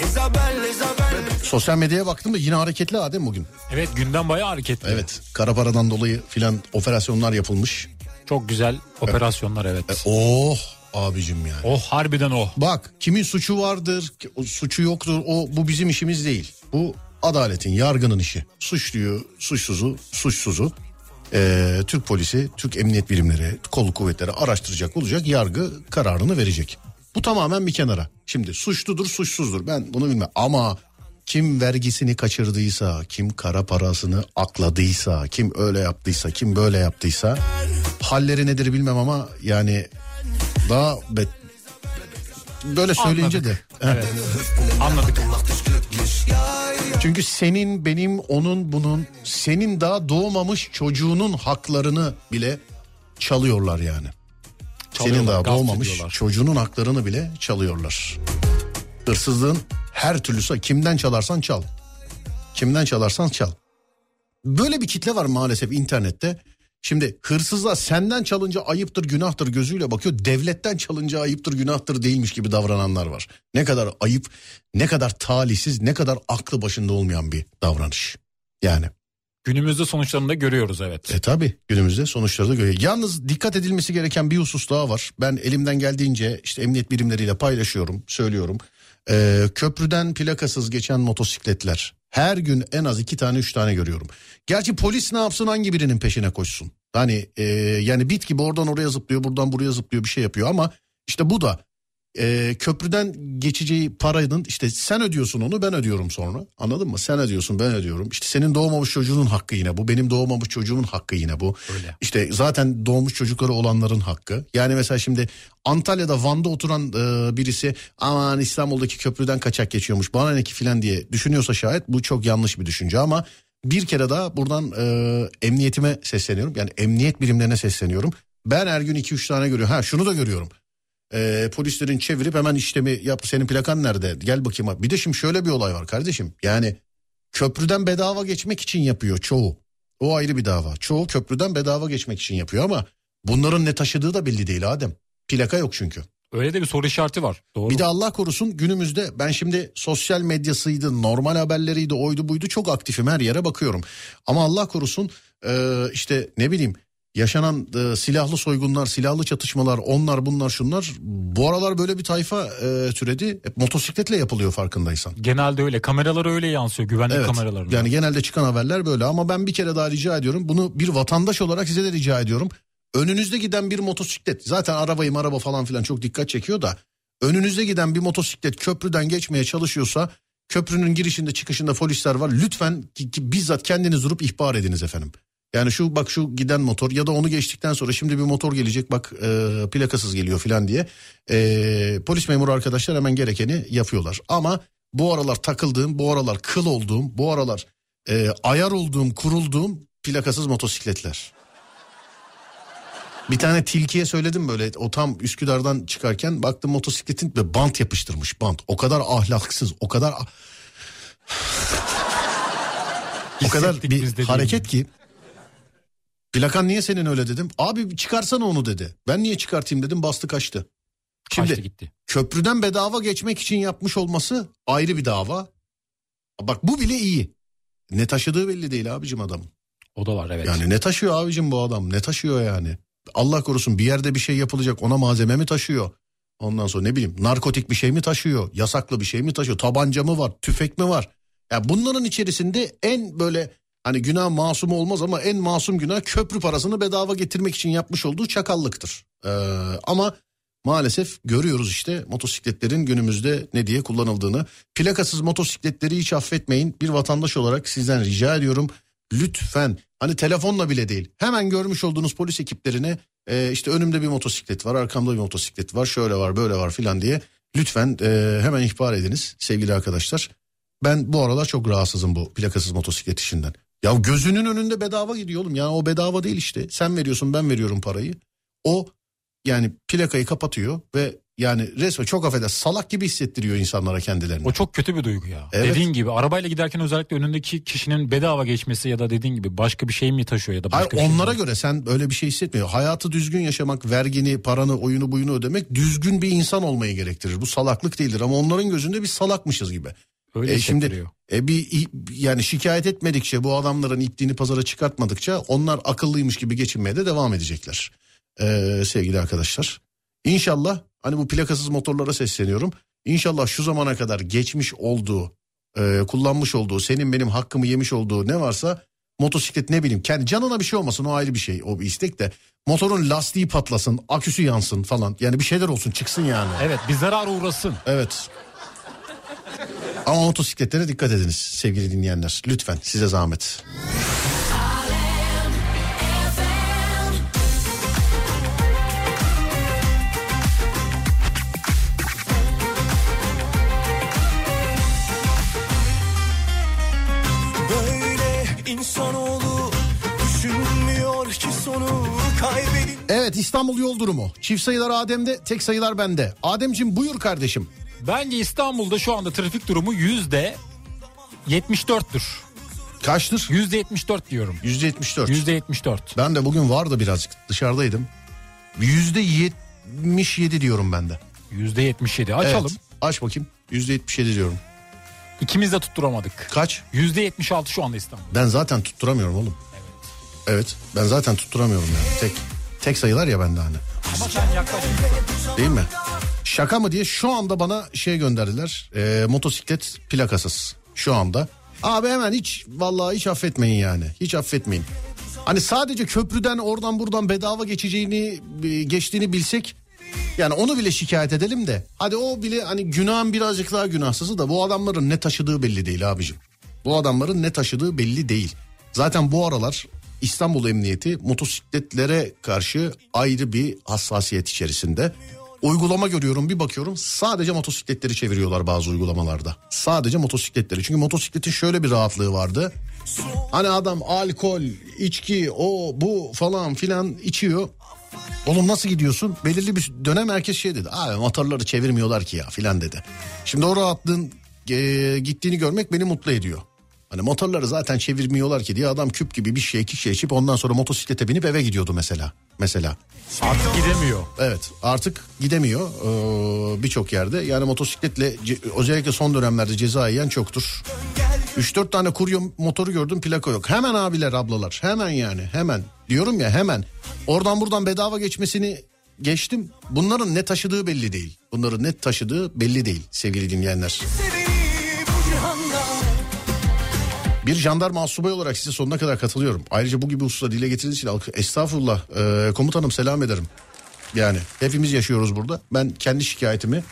Isabel, Isabel. Sosyal medyaya baktım da yine hareketli Adem bugün. Evet, gündem bayağı hareketli. Evet, kara paradan dolayı filan operasyonlar yapılmış. Çok güzel operasyonlar, evet. E, oh abicim yani. Oh, harbiden oh. Bak, kimin suçu vardır, suçu yoktur, o bu bizim işimiz değil. Bu adaletin, yargının işi. Suçluyu, suçsuzu, suçsuzu e, Türk polisi, Türk emniyet birimleri, kolluk kuvvetleri araştıracak olacak, yargı kararını verecek. Bu tamamen bir kenara. Şimdi suçludur, suçsuzdur, ben bunu bilmem ama... Kim vergisini kaçırdıysa, kim kara parasını akladıysa, kim öyle yaptıysa, kim böyle yaptıysa, halleri nedir bilmem ama yani daha be- böyle söyleyince anladık. De evet. Anladık. Çünkü senin, benim, onun, bunun, senin daha doğmamış çocuğunun haklarını bile çalıyorlar yani. Çalıyorlar, senin daha doğmamış ediyorlar. Çocuğunun haklarını bile çalıyorlar. Hırsızlığın her türlüsü, kimden çalarsan çal. Kimden çalarsan çal. Böyle bir kitle var maalesef internette. Şimdi hırsızlar senden çalınca ayıptır, günahtır gözüyle bakıyor. Devletten çalınca ayıptır, günahtır değilmiş gibi davrananlar var. Ne kadar ayıp, ne kadar talihsiz, ne kadar aklı başında olmayan bir davranış. Yani. Günümüzde sonuçlarını da görüyoruz, evet. E tabi günümüzde sonuçları da görüyoruz. Yalnız dikkat edilmesi gereken bir husus daha var. Ben elimden geldiğince işte emniyet birimleriyle paylaşıyorum, söylüyorum. Ee, köprüden plakasız geçen motosikletler her gün en az iki tane üç tane görüyorum. Gerçi polis ne yapsın, hangi birinin peşine koşsun? Hani e, yani bit gibi oradan oraya zıplıyor, buradan buraya zıplıyor, bir şey yapıyor ama işte bu da e, köprüden geçeceği paranın, işte sen ödüyorsun onu, ben ödüyorum sonra, anladın mı? Sen ödüyorsun, ben ödüyorum. İşte senin doğmamış çocuğunun hakkı yine bu, benim doğmamış çocuğumun hakkı yine bu. Öyle. İşte zaten doğmuş çocukları olanların hakkı. Yani mesela şimdi Antalya'da Van'da oturan e, birisi aman İstanbul'daki köprüden kaçak geçiyormuş bana ne ki filan diye düşünüyorsa şayet bu çok yanlış bir düşünce. Ama bir kere daha buradan e, emniyetime sesleniyorum, yani emniyet birimlerine sesleniyorum. Ben her gün iki üç tane görüyorum. Ha, şunu da görüyorum. E, polislerin çevirip hemen işlemi yap, senin plakan nerede, gel bakayım. Bir de şimdi şöyle bir olay var kardeşim, yani köprüden bedava geçmek için yapıyor çoğu, o ayrı bir dava. Çoğu köprüden bedava geçmek için yapıyor ama bunların ne taşıdığı da belli değil Adem. Plaka yok çünkü. Öyle de bir soru işareti var. Doğru. Bir de Allah korusun günümüzde, ben şimdi sosyal medyasıydı, normal haberleriydi, oydu buydu, çok aktifim, her yere bakıyorum. Ama Allah korusun e, işte ne bileyim yaşanan e, silahlı soygunlar, silahlı çatışmalar, onlar bunlar şunlar. Bu aralar böyle bir tayfa e, türedi. Hep motosikletle yapılıyor farkındaysan. Genelde öyle, kameralar öyle yansıyor, güvenlik evet, kameralarına. Yani genelde çıkan haberler böyle ama ben bir kere daha rica ediyorum. Bunu bir vatandaş olarak size de rica ediyorum. Önünüzde giden bir motosiklet, zaten arabayı araba falan filan çok dikkat çekiyor da, önünüzde giden bir motosiklet köprüden geçmeye çalışıyorsa Köprünün girişinde çıkışında polisler var. Lütfen ki, ki bizzat kendiniz durup ihbar ediniz efendim. Yani şu bak şu giden motor ya da onu geçtikten sonra şimdi bir motor gelecek bak e, plakasız geliyor filan diye. E, polis memuru arkadaşlar hemen gerekeni yapıyorlar. Ama bu aralar takıldığım, bu aralar kıl olduğum, bu aralar e, ayar olduğum, kurulduğum plakasız motosikletler. Bir tane tilkiye söyledim böyle o tam Üsküdar'dan çıkarken baktım motosikletin ve bant yapıştırmış bant. O kadar ahlaksız, o kadar o kadar bir hareket ki. Plakan niye senin öyle dedim. Abi çıkarsana onu dedi. Ben niye çıkartayım dedim bastı kaçtı. Şimdi kaçtı gitti. Köprüden bedava geçmek için yapmış olması ayrı bir dava. Bak bu bile iyi. Ne taşıdığı belli değil abicim adamın. O da var evet. Yani ne taşıyor abicim bu adam ne taşıyor yani. Allah korusun bir yerde bir şey yapılacak ona malzeme mi taşıyor? Ondan sonra ne bileyim narkotik bir şey mi taşıyor? Yasaklı bir şey mi taşıyor? Tabanca mı var? Tüfek mi var? Yani bunların içerisinde en böyle hani günah masum olmaz ama en masum günah köprü parasını bedava getirmek için yapmış olduğu çakallıktır. Ee, ama maalesef görüyoruz işte motosikletlerin günümüzde ne diye kullanıldığını. Plakasız motosikletleri hiç affetmeyin. Bir vatandaş olarak sizden rica ediyorum. Lütfen hani telefonla bile değil hemen görmüş olduğunuz polis ekiplerine e, işte önümde bir motosiklet var arkamda bir motosiklet var şöyle var böyle var filan diye lütfen e, hemen ihbar ediniz sevgili arkadaşlar. Ben bu aralar çok rahatsızım bu plakasız motosiklet işinden. Ya gözünün önünde bedava gidiyor oğlum yani o bedava değil işte sen veriyorsun ben veriyorum parayı. O yani plakayı kapatıyor ve yani resmen çok affedersin salak gibi hissettiriyor insanlara kendilerini. O çok kötü bir duygu ya. Evet. Dediğin gibi arabayla giderken özellikle önündeki kişinin bedava geçmesi ya da dediğin gibi başka bir şey mi taşıyor ya da başka. Hayır, onlara şey göre sen öyle bir şey hissetmiyor. Hayatı düzgün yaşamak, vergini, paranı, oyunu, buyunu ödemek düzgün bir insan olmayı gerektirir. Bu salaklık değildir ama onların gözünde biz salakmışız gibi. Öyle e şimdi e bir yani şikayet etmedikçe bu adamların ipliğini pazara çıkartmadıkça onlar akıllıymış gibi geçinmeye de devam edecekler. Ee, sevgili arkadaşlar. İnşallah hani bu plakasız motorlara sesleniyorum. İnşallah şu zamana kadar geçmiş olduğu, e, kullanmış olduğu, senin benim hakkımı yemiş olduğu ne varsa motosiklet ne bileyim. Kendi canına bir şey olmasın o ayrı bir şey o bir istek de. Motorun lastiği patlasın, aküsü yansın falan. Yani bir şeyler olsun çıksın yani. Evet bir zarar uğrasın. Evet. Ama motosikletlere dikkat ediniz sevgili dinleyenler. Lütfen size zahmet. Evet İstanbul yol durumu. Çift sayılar Adem'de, tek sayılar bende. Ademciğim buyur kardeşim. Bence İstanbul'da şu anda trafik durumu yüzde yetmiş dörttür. Kaçtır? yüzde yetmiş dört diyorum. yüzde yetmiş dört. yüzde yetmiş dört. Ben de bugün vardı birazcık dışarıdaydım. yüzde yetmiş yedi diyorum ben de. yüzde yetmiş yedi açalım. Evet, aç bakayım. yüzde yetmiş yedi diyorum. İkimiz de tutturamadık. Kaç? yüzde yetmiş altı şu anda İstanbul. Ben zaten tutturamıyorum oğlum. Evet. Evet ben zaten tutturamıyorum yani tek. Tek sayılar ya bende hani. Ama sen yaklaşmışsın. Değil mi? Şaka mı diye şu anda bana şey gönderdiler. E, motosiklet plakasız şu anda. Abi hemen hiç vallahi hiç affetmeyin yani. Hiç affetmeyin. Hani sadece köprüden oradan buradan bedava geçeceğini geçtiğini bilsek. Yani onu bile şikayet edelim de. Hadi o bile hani günahın birazcık daha günahsızı da bu adamların ne taşıdığı belli değil abicim. Bu adamların ne taşıdığı belli değil. Zaten bu aralar... İstanbul Emniyeti motosikletlere karşı ayrı bir hassasiyet içerisinde. Uygulama görüyorum bir bakıyorum sadece motosikletleri çeviriyorlar bazı uygulamalarda. Sadece motosikletleri çünkü motosikletin şöyle bir rahatlığı vardı. Hani adam alkol, içki, o bu falan filan içiyor. Oğlum nasıl gidiyorsun? Belirli bir dönem herkes şey dedi. Abi motorları çevirmiyorlar ki ya filan dedi. Şimdi o rahatlığın e, gittiğini görmek beni mutlu ediyor. Hani motorları zaten çevirmiyorlar ki diye adam küp gibi bir şey iki şey içip ondan sonra motosiklete binip eve gidiyordu mesela. Mesela. Artık gidemiyor. Evet artık gidemiyor ee, birçok yerde. Yani motosikletle özellikle son dönemlerde ceza yiyen çoktur. üç dört tane kurye motoru gördüm plaka yok. Hemen abiler ablalar hemen yani hemen diyorum ya hemen. Oradan buradan bedava geçmesini geçtim. Bunların ne taşıdığı belli değil. Bunların ne taşıdığı belli değil sevgili dinleyenler. Bir jandarma astsubayı olarak size sonuna kadar katılıyorum. Ayrıca bu gibi hususla dile getirdiğiniz için estağfurullah e, komutanım selam ederim. Yani hepimiz yaşıyoruz burada. Ben kendi şikayetimi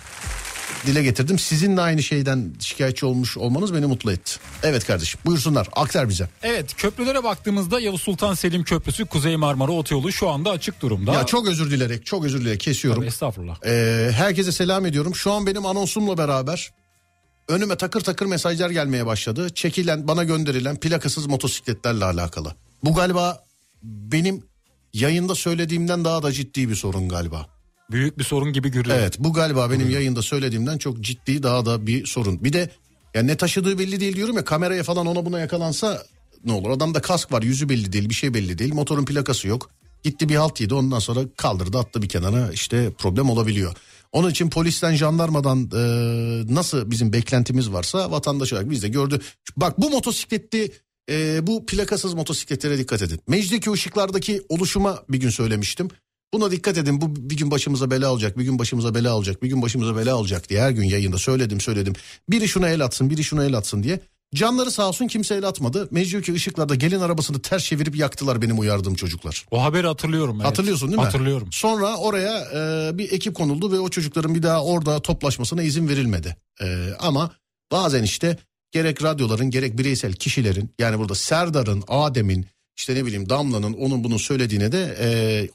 dile getirdim. Sizinle aynı şeyden şikayetçi olmuş olmanız beni mutlu etti. Evet kardeşim, buyursunlar, aktar bize. Evet, köprülere baktığımızda Yavuz Sultan Selim Köprüsü, Kuzey Marmara Otoyolu şu anda açık durumda. Ya çok özür dilerek, çok özür dilerek kesiyorum. Tabii, estağfurullah. Ee, herkese selam ediyorum. Şu an benim anonsumla beraber önüme takır takır mesajlar gelmeye başladı. Çekilen, bana gönderilen plakasız motosikletlerle alakalı. Bu galiba benim yayında söylediğimden daha da ciddi bir sorun galiba. Büyük bir sorun gibi görünüyor. Evet, bu galiba benim yayında söylediğimden çok ciddi daha da bir sorun. Bir de yani ne taşıdığı belli değil diyorum ya, kameraya falan ona buna yakalansa ne olur? Adamda kask var, yüzü belli değil, bir şey belli değil, motorun plakası yok. Gitti bir halt yedi, ondan sonra kaldırdı attı bir kenara, işte problem olabiliyor. Onun için polisten, jandarmadan e, nasıl bizim beklentimiz varsa vatandaş olarak biz de gördü. Bak bu motosikletli, e, bu plakasız motosikletlere dikkat edin. Mecidiyeköy ışıklardaki oluşuma bir gün söylemiştim. Buna dikkat edin, bu bir gün başımıza bela olacak, bir gün başımıza bela olacak, bir gün başımıza bela olacak diye her gün yayında söyledim söyledim. Biri şuna el atsın, biri şuna el atsın diye. Canları sağ olsun, kimse el atmadı. Mecidiyeköy ışıklarda gelin arabasını ters çevirip yaktılar benim uyardığım çocuklar. O haberi hatırlıyorum. Evet. Hatırlıyorsun değil mi? Hatırlıyorum. Sonra oraya e, bir ekip konuldu ve o çocukların bir daha orada toplaşmasına izin verilmedi. E, ama bazen işte gerek radyoların, gerek bireysel kişilerin, yani burada Serdar'ın, Adem'in, İşte ne bileyim Damla'nın, onun bunun söylediğine de e,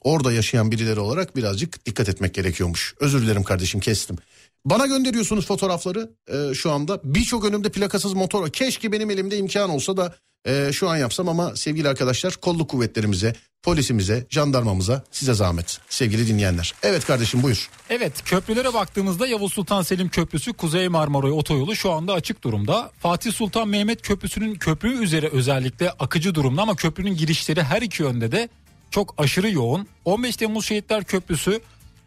orada yaşayan birileri olarak birazcık dikkat etmek gerekiyormuş. Özür dilerim kardeşim, kestim. Bana gönderiyorsunuz fotoğrafları e, şu anda. Birçok önümde plakasız motor. Keşke benim elimde imkan olsa da e, şu an yapsam ama sevgili arkadaşlar, kolluk kuvvetlerimize, polisimize, jandarmamıza size zahmet sevgili dinleyenler. Evet kardeşim, buyur. Evet, köprülere baktığımızda Yavuz Sultan Selim Köprüsü, Kuzey Marmara Otoyolu şu anda açık durumda. Fatih Sultan Mehmet Köprüsü'nün köprü üzeri özellikle akıcı durumda ama köprünün girişleri her iki yönde de çok aşırı yoğun. on beş Temmuz Şehitler Köprüsü,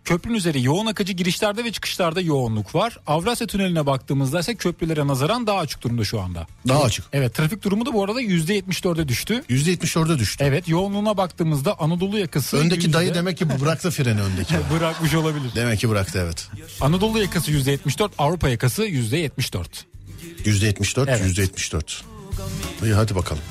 köprünün üzeri yoğun akıcı, girişlerde ve çıkışlarda yoğunluk var. Avrasya Tüneli'ne baktığımızda ise köprülere nazaran daha açık durumda şu anda. Daha açık. Evet, trafik durumu da bu arada yüzde yetmiş dörde düştü. yüzde yetmiş dörde düştü. Evet, yoğunluğuna baktığımızda Anadolu yakası... Öndeki yüzde... dayı demek ki bıraktı freni öndeki. Bırakmış olabilir. Demek ki bıraktı, evet. Anadolu yakası yüzde yetmiş dört, Avrupa yakası yüzde yetmiş dört. yüzde yetmiş dört, evet. yüzde yetmiş dört. İyi, hadi bakalım.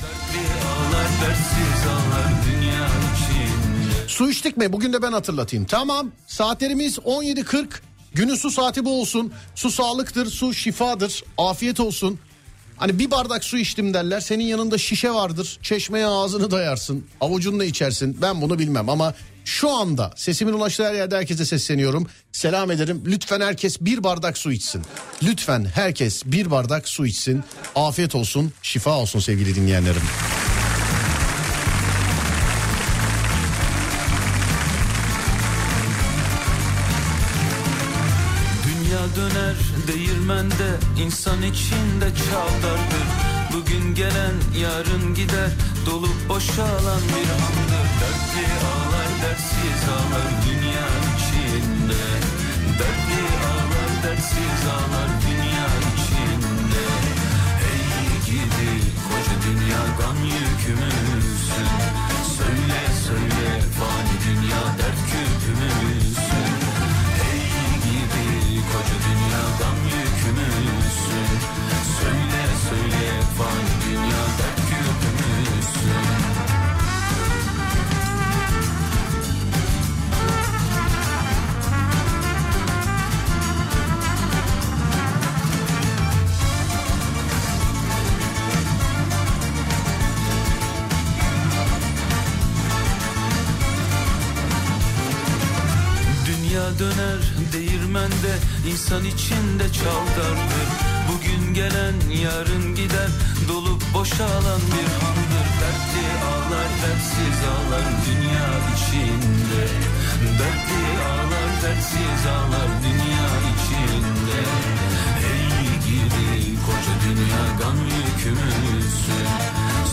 Su içtik mi? Bugün de ben hatırlatayım. Tamam. Saatlerimiz on yedi kırk. Günün su saati bu olsun. Su sağlıktır, su şifadır. Afiyet olsun. Hani bir bardak su içtim derler. Senin yanında şişe vardır. Çeşmeye ağzını dayarsın. Avucunla içersin. Ben bunu bilmem ama şu anda sesimin ulaştığı her yerde herkese sesleniyorum. Selam ederim. Lütfen herkes bir bardak su içsin. Lütfen herkes bir bardak su içsin. Afiyet olsun, şifa olsun sevgili dinleyenlerim. Döner değirmende, insan içinde çavdardır. Bugün gelen yarın gider, dolup boşalan bir andır. Dertli ağlar dertsiz ağlar dünya içinde. Dertli ağlar dertsiz ağlar dünya içinde. Ey gidi koca dünya, gam yükümüzsün. Söyle söyle fani dünya, dert küpümüzsün. Koca dünyadan yükümüzsün. Söyle söyle fani dünyadan yükümüzsün. Dünya döner değirmende, insan içinde çaldardır. Bugün gelen yarın gider, dolup boşalan bir andır. Dertli ağlar dertsiz ağlar dünya içinde. Dertli ağlar dertsiz ağlar dünya içinde. Ey gidi koca dünya, gam yükümüzsün.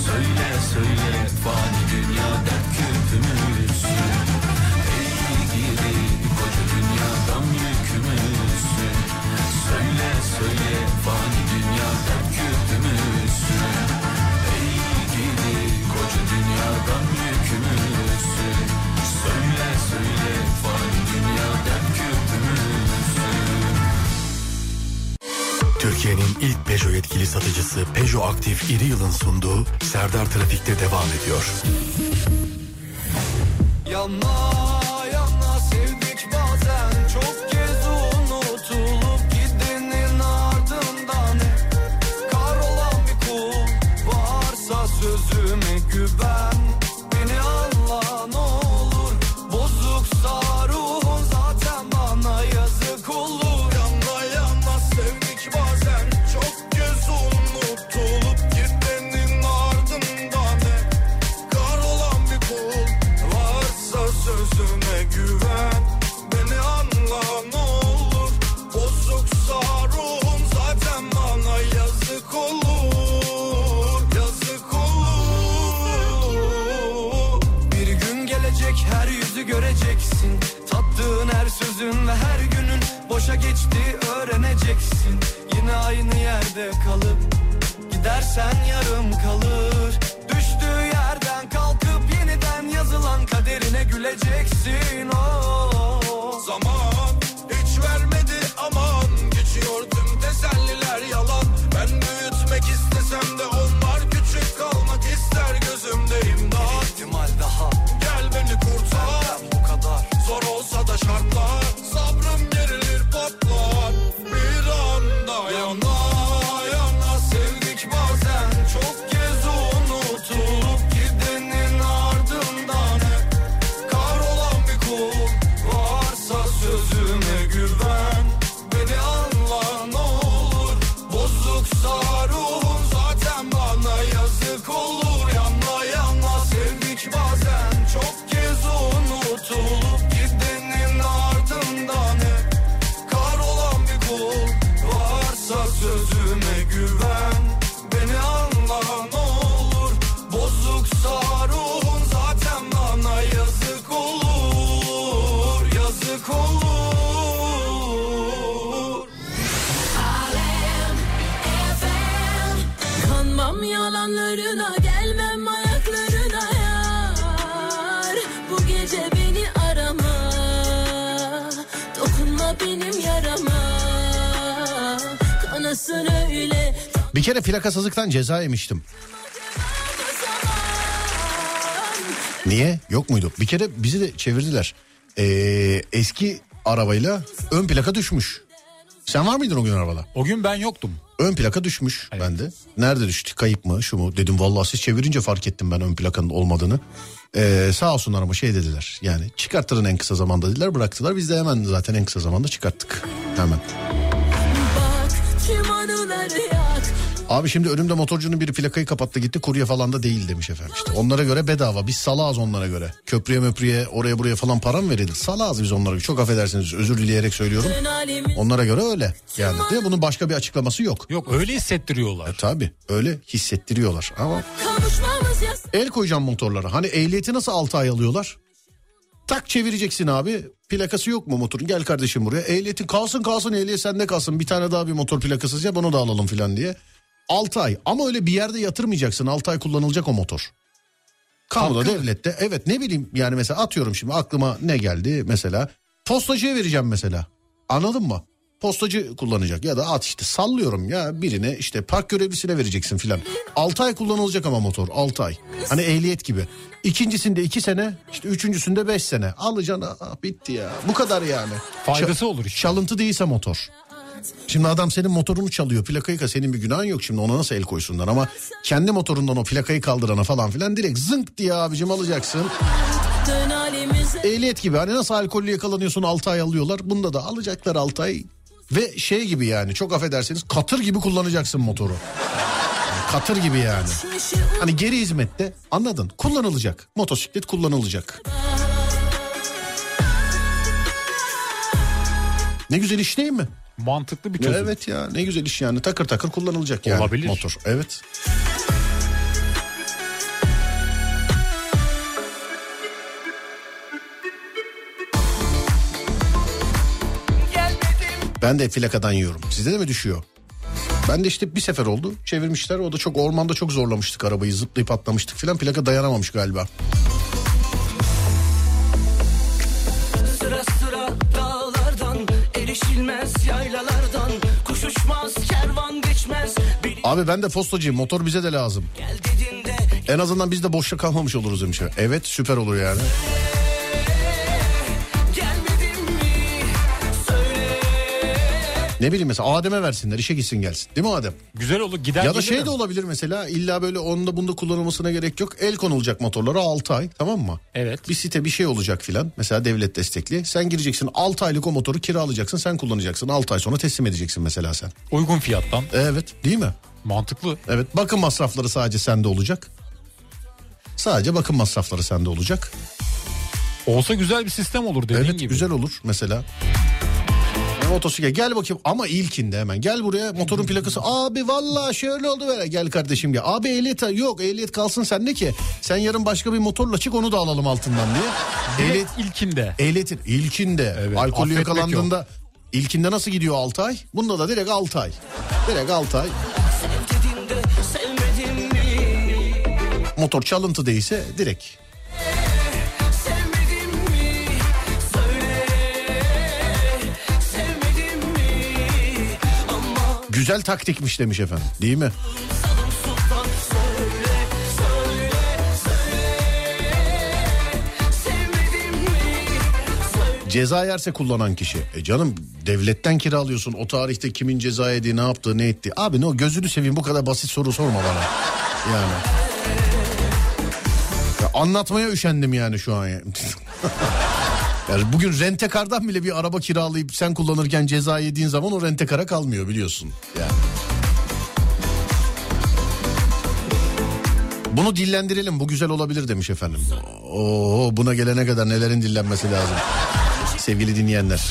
Söyle söyle fani dünya, dert küpümüzsün. Ey gidi koca dünyadan yükümüzsün. Söyle söyle fani dünyadan kötümüzsün. Ey gidi koca dünyadan yükümüzsün. Söyle söyle fani dünyadan kötümüzsün. Türkiye'nin ilk Peugeot yetkili satıcısı Peugeot Aktif Reel'in sunduğu Serdar Trafik'te devam ediyor. Yanma yanma sevdim. Çok kez unutulup gidelim. Kendine güven, beni anla ne olur. Bozuksa ruhum zaten bana yazık olur, yazık olur. Bir gün gelecek her yüzü göreceksin. Tattığın her sözün ve her günün boşa geçti öğreneceksin. Yine aynı yerde kalıp gidersen yarım kalır. Düştüğü yerden kalkıp yeniden yazılan kaderine güleceksin. Oh. Zaman hiç vermedi aman, geçiyor tüm teselliler yalan. Ben büyütmek istesem de onlar küçük kalmak ister gözümde imdat. Bir ihtimal daha, gel beni kurtar. Bu kadar zor olsa da şartlar, sabrım gerilir patlar. Bir anda yana yana sevdik bazen çok. Bir kere plakasızlıktan ceza yemiştim. Niye? Yok muydu? Bir kere bizi de çevirdiler. Ee, eski arabayla ön plaka düşmüş. Sen var mıydın o gün arabada? O gün ben yoktum. Ön plaka düşmüş, evet. Bende. Nerede düştü? Kayıp mı? Şu mu? Dedim vallahi siz çevirince fark ettim ben ön plakanın olmadığını. Ee, sağ olsunlar ama şey dediler. Yani çıkarttırın en kısa zamanda dediler, bıraktılar. Biz de hemen zaten en kısa zamanda çıkarttık. Hemen. Abi şimdi önümde motorcunun biri plakayı kapattı gitti, kurye falan da değil demiş efendim işte. Onlara göre bedava, biz salağız onlara göre. Köprüye möprüye oraya buraya falan para mı verildi? Salağız biz onlara, çok affedersiniz, özür dileyerek söylüyorum. Onlara göre öyle yani, değil mi? Bunun başka bir açıklaması yok. Yok, öyle hissettiriyorlar. E, tabii öyle hissettiriyorlar ama. El koyacağım motorlara, hani ehliyeti nasıl altı ay alıyorlar? Tak çevireceksin abi. Plakası yok mu motorun? Gel kardeşim buraya. Ehliyetin kalsın kalsın, ehliyet sende kalsın. Bir tane daha bir motor plakasız ya, bunu da alalım filan diye. altı ay ama öyle bir yerde yatırmayacaksın. altı ay kullanılacak o motor. Kamuda, devlette. Evet, ne bileyim yani, mesela atıyorum şimdi aklıma ne geldi mesela. Postacıya vereceğim mesela. Anladın mı? Postacı kullanacak ya da at işte sallıyorum ya birine, işte park görevlisine vereceksin filan. altı ay kullanılacak ama motor, altı ay. Hani ehliyet gibi. İkincisinde iki sene, işte üçüncüsünde beş sene. Alacaksın, ah, bitti ya. Bu kadar yani. Faydası Ç- olur işte. Çalıntı değilse motor. Şimdi adam senin motorunu çalıyor, plakayı ka, senin bir günahın yok şimdi, ona nasıl el koysunlar, ama kendi motorundan o plakayı kaldırana falan filan direkt zınk diye abicim alacaksın. Ehliyet gibi, hani nasıl alkollü yakalanıyorsun altı ay alıyorlar, bunda da alacaklar altı ay. Ve şey gibi yani, çok affedersiniz, katır gibi kullanacaksın motoru. Yani katır gibi yani. Hani geri hizmette, anladın, kullanılacak. Motosiklet kullanılacak. Ne güzel iş değil mi? Mantıklı bir çözüm. Evet ya, ne güzel iş yani, takır takır kullanılacak yani. Olabilir. Motor. Evet. Ben de plakadan yiyorum. Sizde de mi düşüyor? Ben de işte bir sefer oldu. Çevirmişler. O da çok ormanda, çok zorlamıştık arabayı. Zıplayıp atlamıştık filan. Plaka dayanamamış galiba. Sıra sıra dağlardan, erişilmez yaylalardan, koşuşmaz kervan geçmez. Abi ben de postacıyım. Motor bize de lazım. En azından biz de boşta kalmamış oluruz demiş. Evet, süper olur yani. Ne bileyim mesela Adem'e versinler, işe gitsin gelsin. Değil mi Adem? Güzel olur, gider. Ya da şey mi? De olabilir mesela, illa böyle onda bunda kullanılmasına gerek yok. El konulacak motorlara altı ay, tamam mı? Evet. Bir site bir şey olacak filan, mesela devlet destekli. Sen gireceksin, altı aylık o motoru kiralayacaksın, sen kullanacaksın. altı ay sonra teslim edeceksin mesela sen. Uygun fiyattan. Evet, değil mi? Mantıklı. Evet, bakım masrafları sadece sende olacak. Sadece bakım masrafları sende olacak. Olsa güzel bir sistem olur dediğin evet, gibi. Evet güzel olur mesela. Motosiklet gel bakayım ama ilkinde hemen gel buraya motorun plakası abi vallahi şöyle oldu böyle gel kardeşim gel abi ehliyet yok ehliyet kalsın sende ki sen yarın başka bir motorla çık onu da alalım altından diye. Ehliyet ilkinde. Ehliyetin ilkinde evet, alkolü yakalandığında yok. İlkinde nasıl gidiyor altı ay bunda da direkt altı ay direkt altı ay motor çalıntı değilse direkt. Güzel taktikmiş demiş efendim. Değil mi? Ceza yerse kullanan kişi. E canım devletten kiralıyorsun. O tarihte kimin ceza yediği, ne yaptığı, ne etti. Abi ne o gözünü seveyim bu kadar basit soru sorma bana. Yani. Ya anlatmaya üşendim yani şu an. Yani bugün rentekardan bile bir araba kiralayıp sen kullanırken ceza yediğin zaman o rentekara kalmıyor biliyorsun. Yani. Bunu dillendirelim bu güzel olabilir demiş efendim. Oo buna gelene kadar nelerin dillenmesi lazım. Sevgili dinleyenler.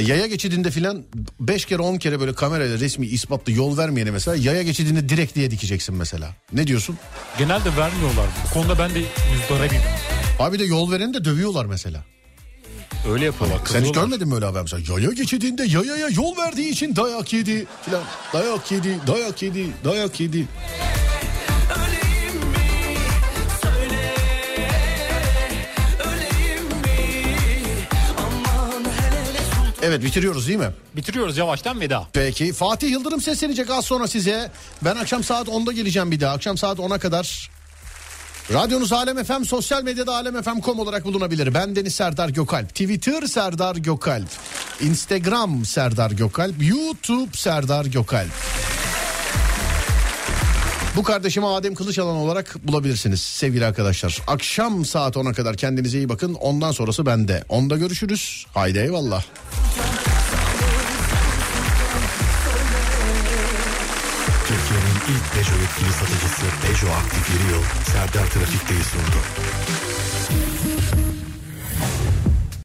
Yaya geçidinde filan beş kere on kere böyle kamerayla resmi ispatlı yol vermeyene mesela yaya geçidinde direkt diye dikeceksin mesela. Ne diyorsun? Genelde vermiyorlar. Bu konuda ben de müzdaribim. Abi de yol vereni de dövüyorlar mesela. Öyle yapıyorlar. Sen hiç görmedin mi öyle haber mesela? Yaya geçidinde yayaya yol verdiği için dayak yedi filan. Dayak yedi, dayak yedi, dayak yedi. Evet bitiriyoruz değil mi? Bitiriyoruz yavaştan veda. Peki Fatih Yıldırım seslenecek az sonra size. Ben akşam saat onda geleceğim bir daha. Akşam saat ona kadar... Radyonuz Alem F M, sosyal medyada alem f m nokta com olarak bulunabilir. Ben Deniz Serdar Gökalp. Twitter Serdar Gökalp. Instagram Serdar Gökalp. YouTube Serdar Gökalp. Bu kardeşimi Adem Kılıçalan olarak bulabilirsiniz sevgili arkadaşlar. Akşam saat ona kadar kendinize iyi bakın. Ondan sonrası bende. Onda görüşürüz. Haydi eyvallah. Türkiye'nin ilk Peugeot yetkili satıcısı Peugeot Aktif Reel Serdar Trafikte'yi sundu.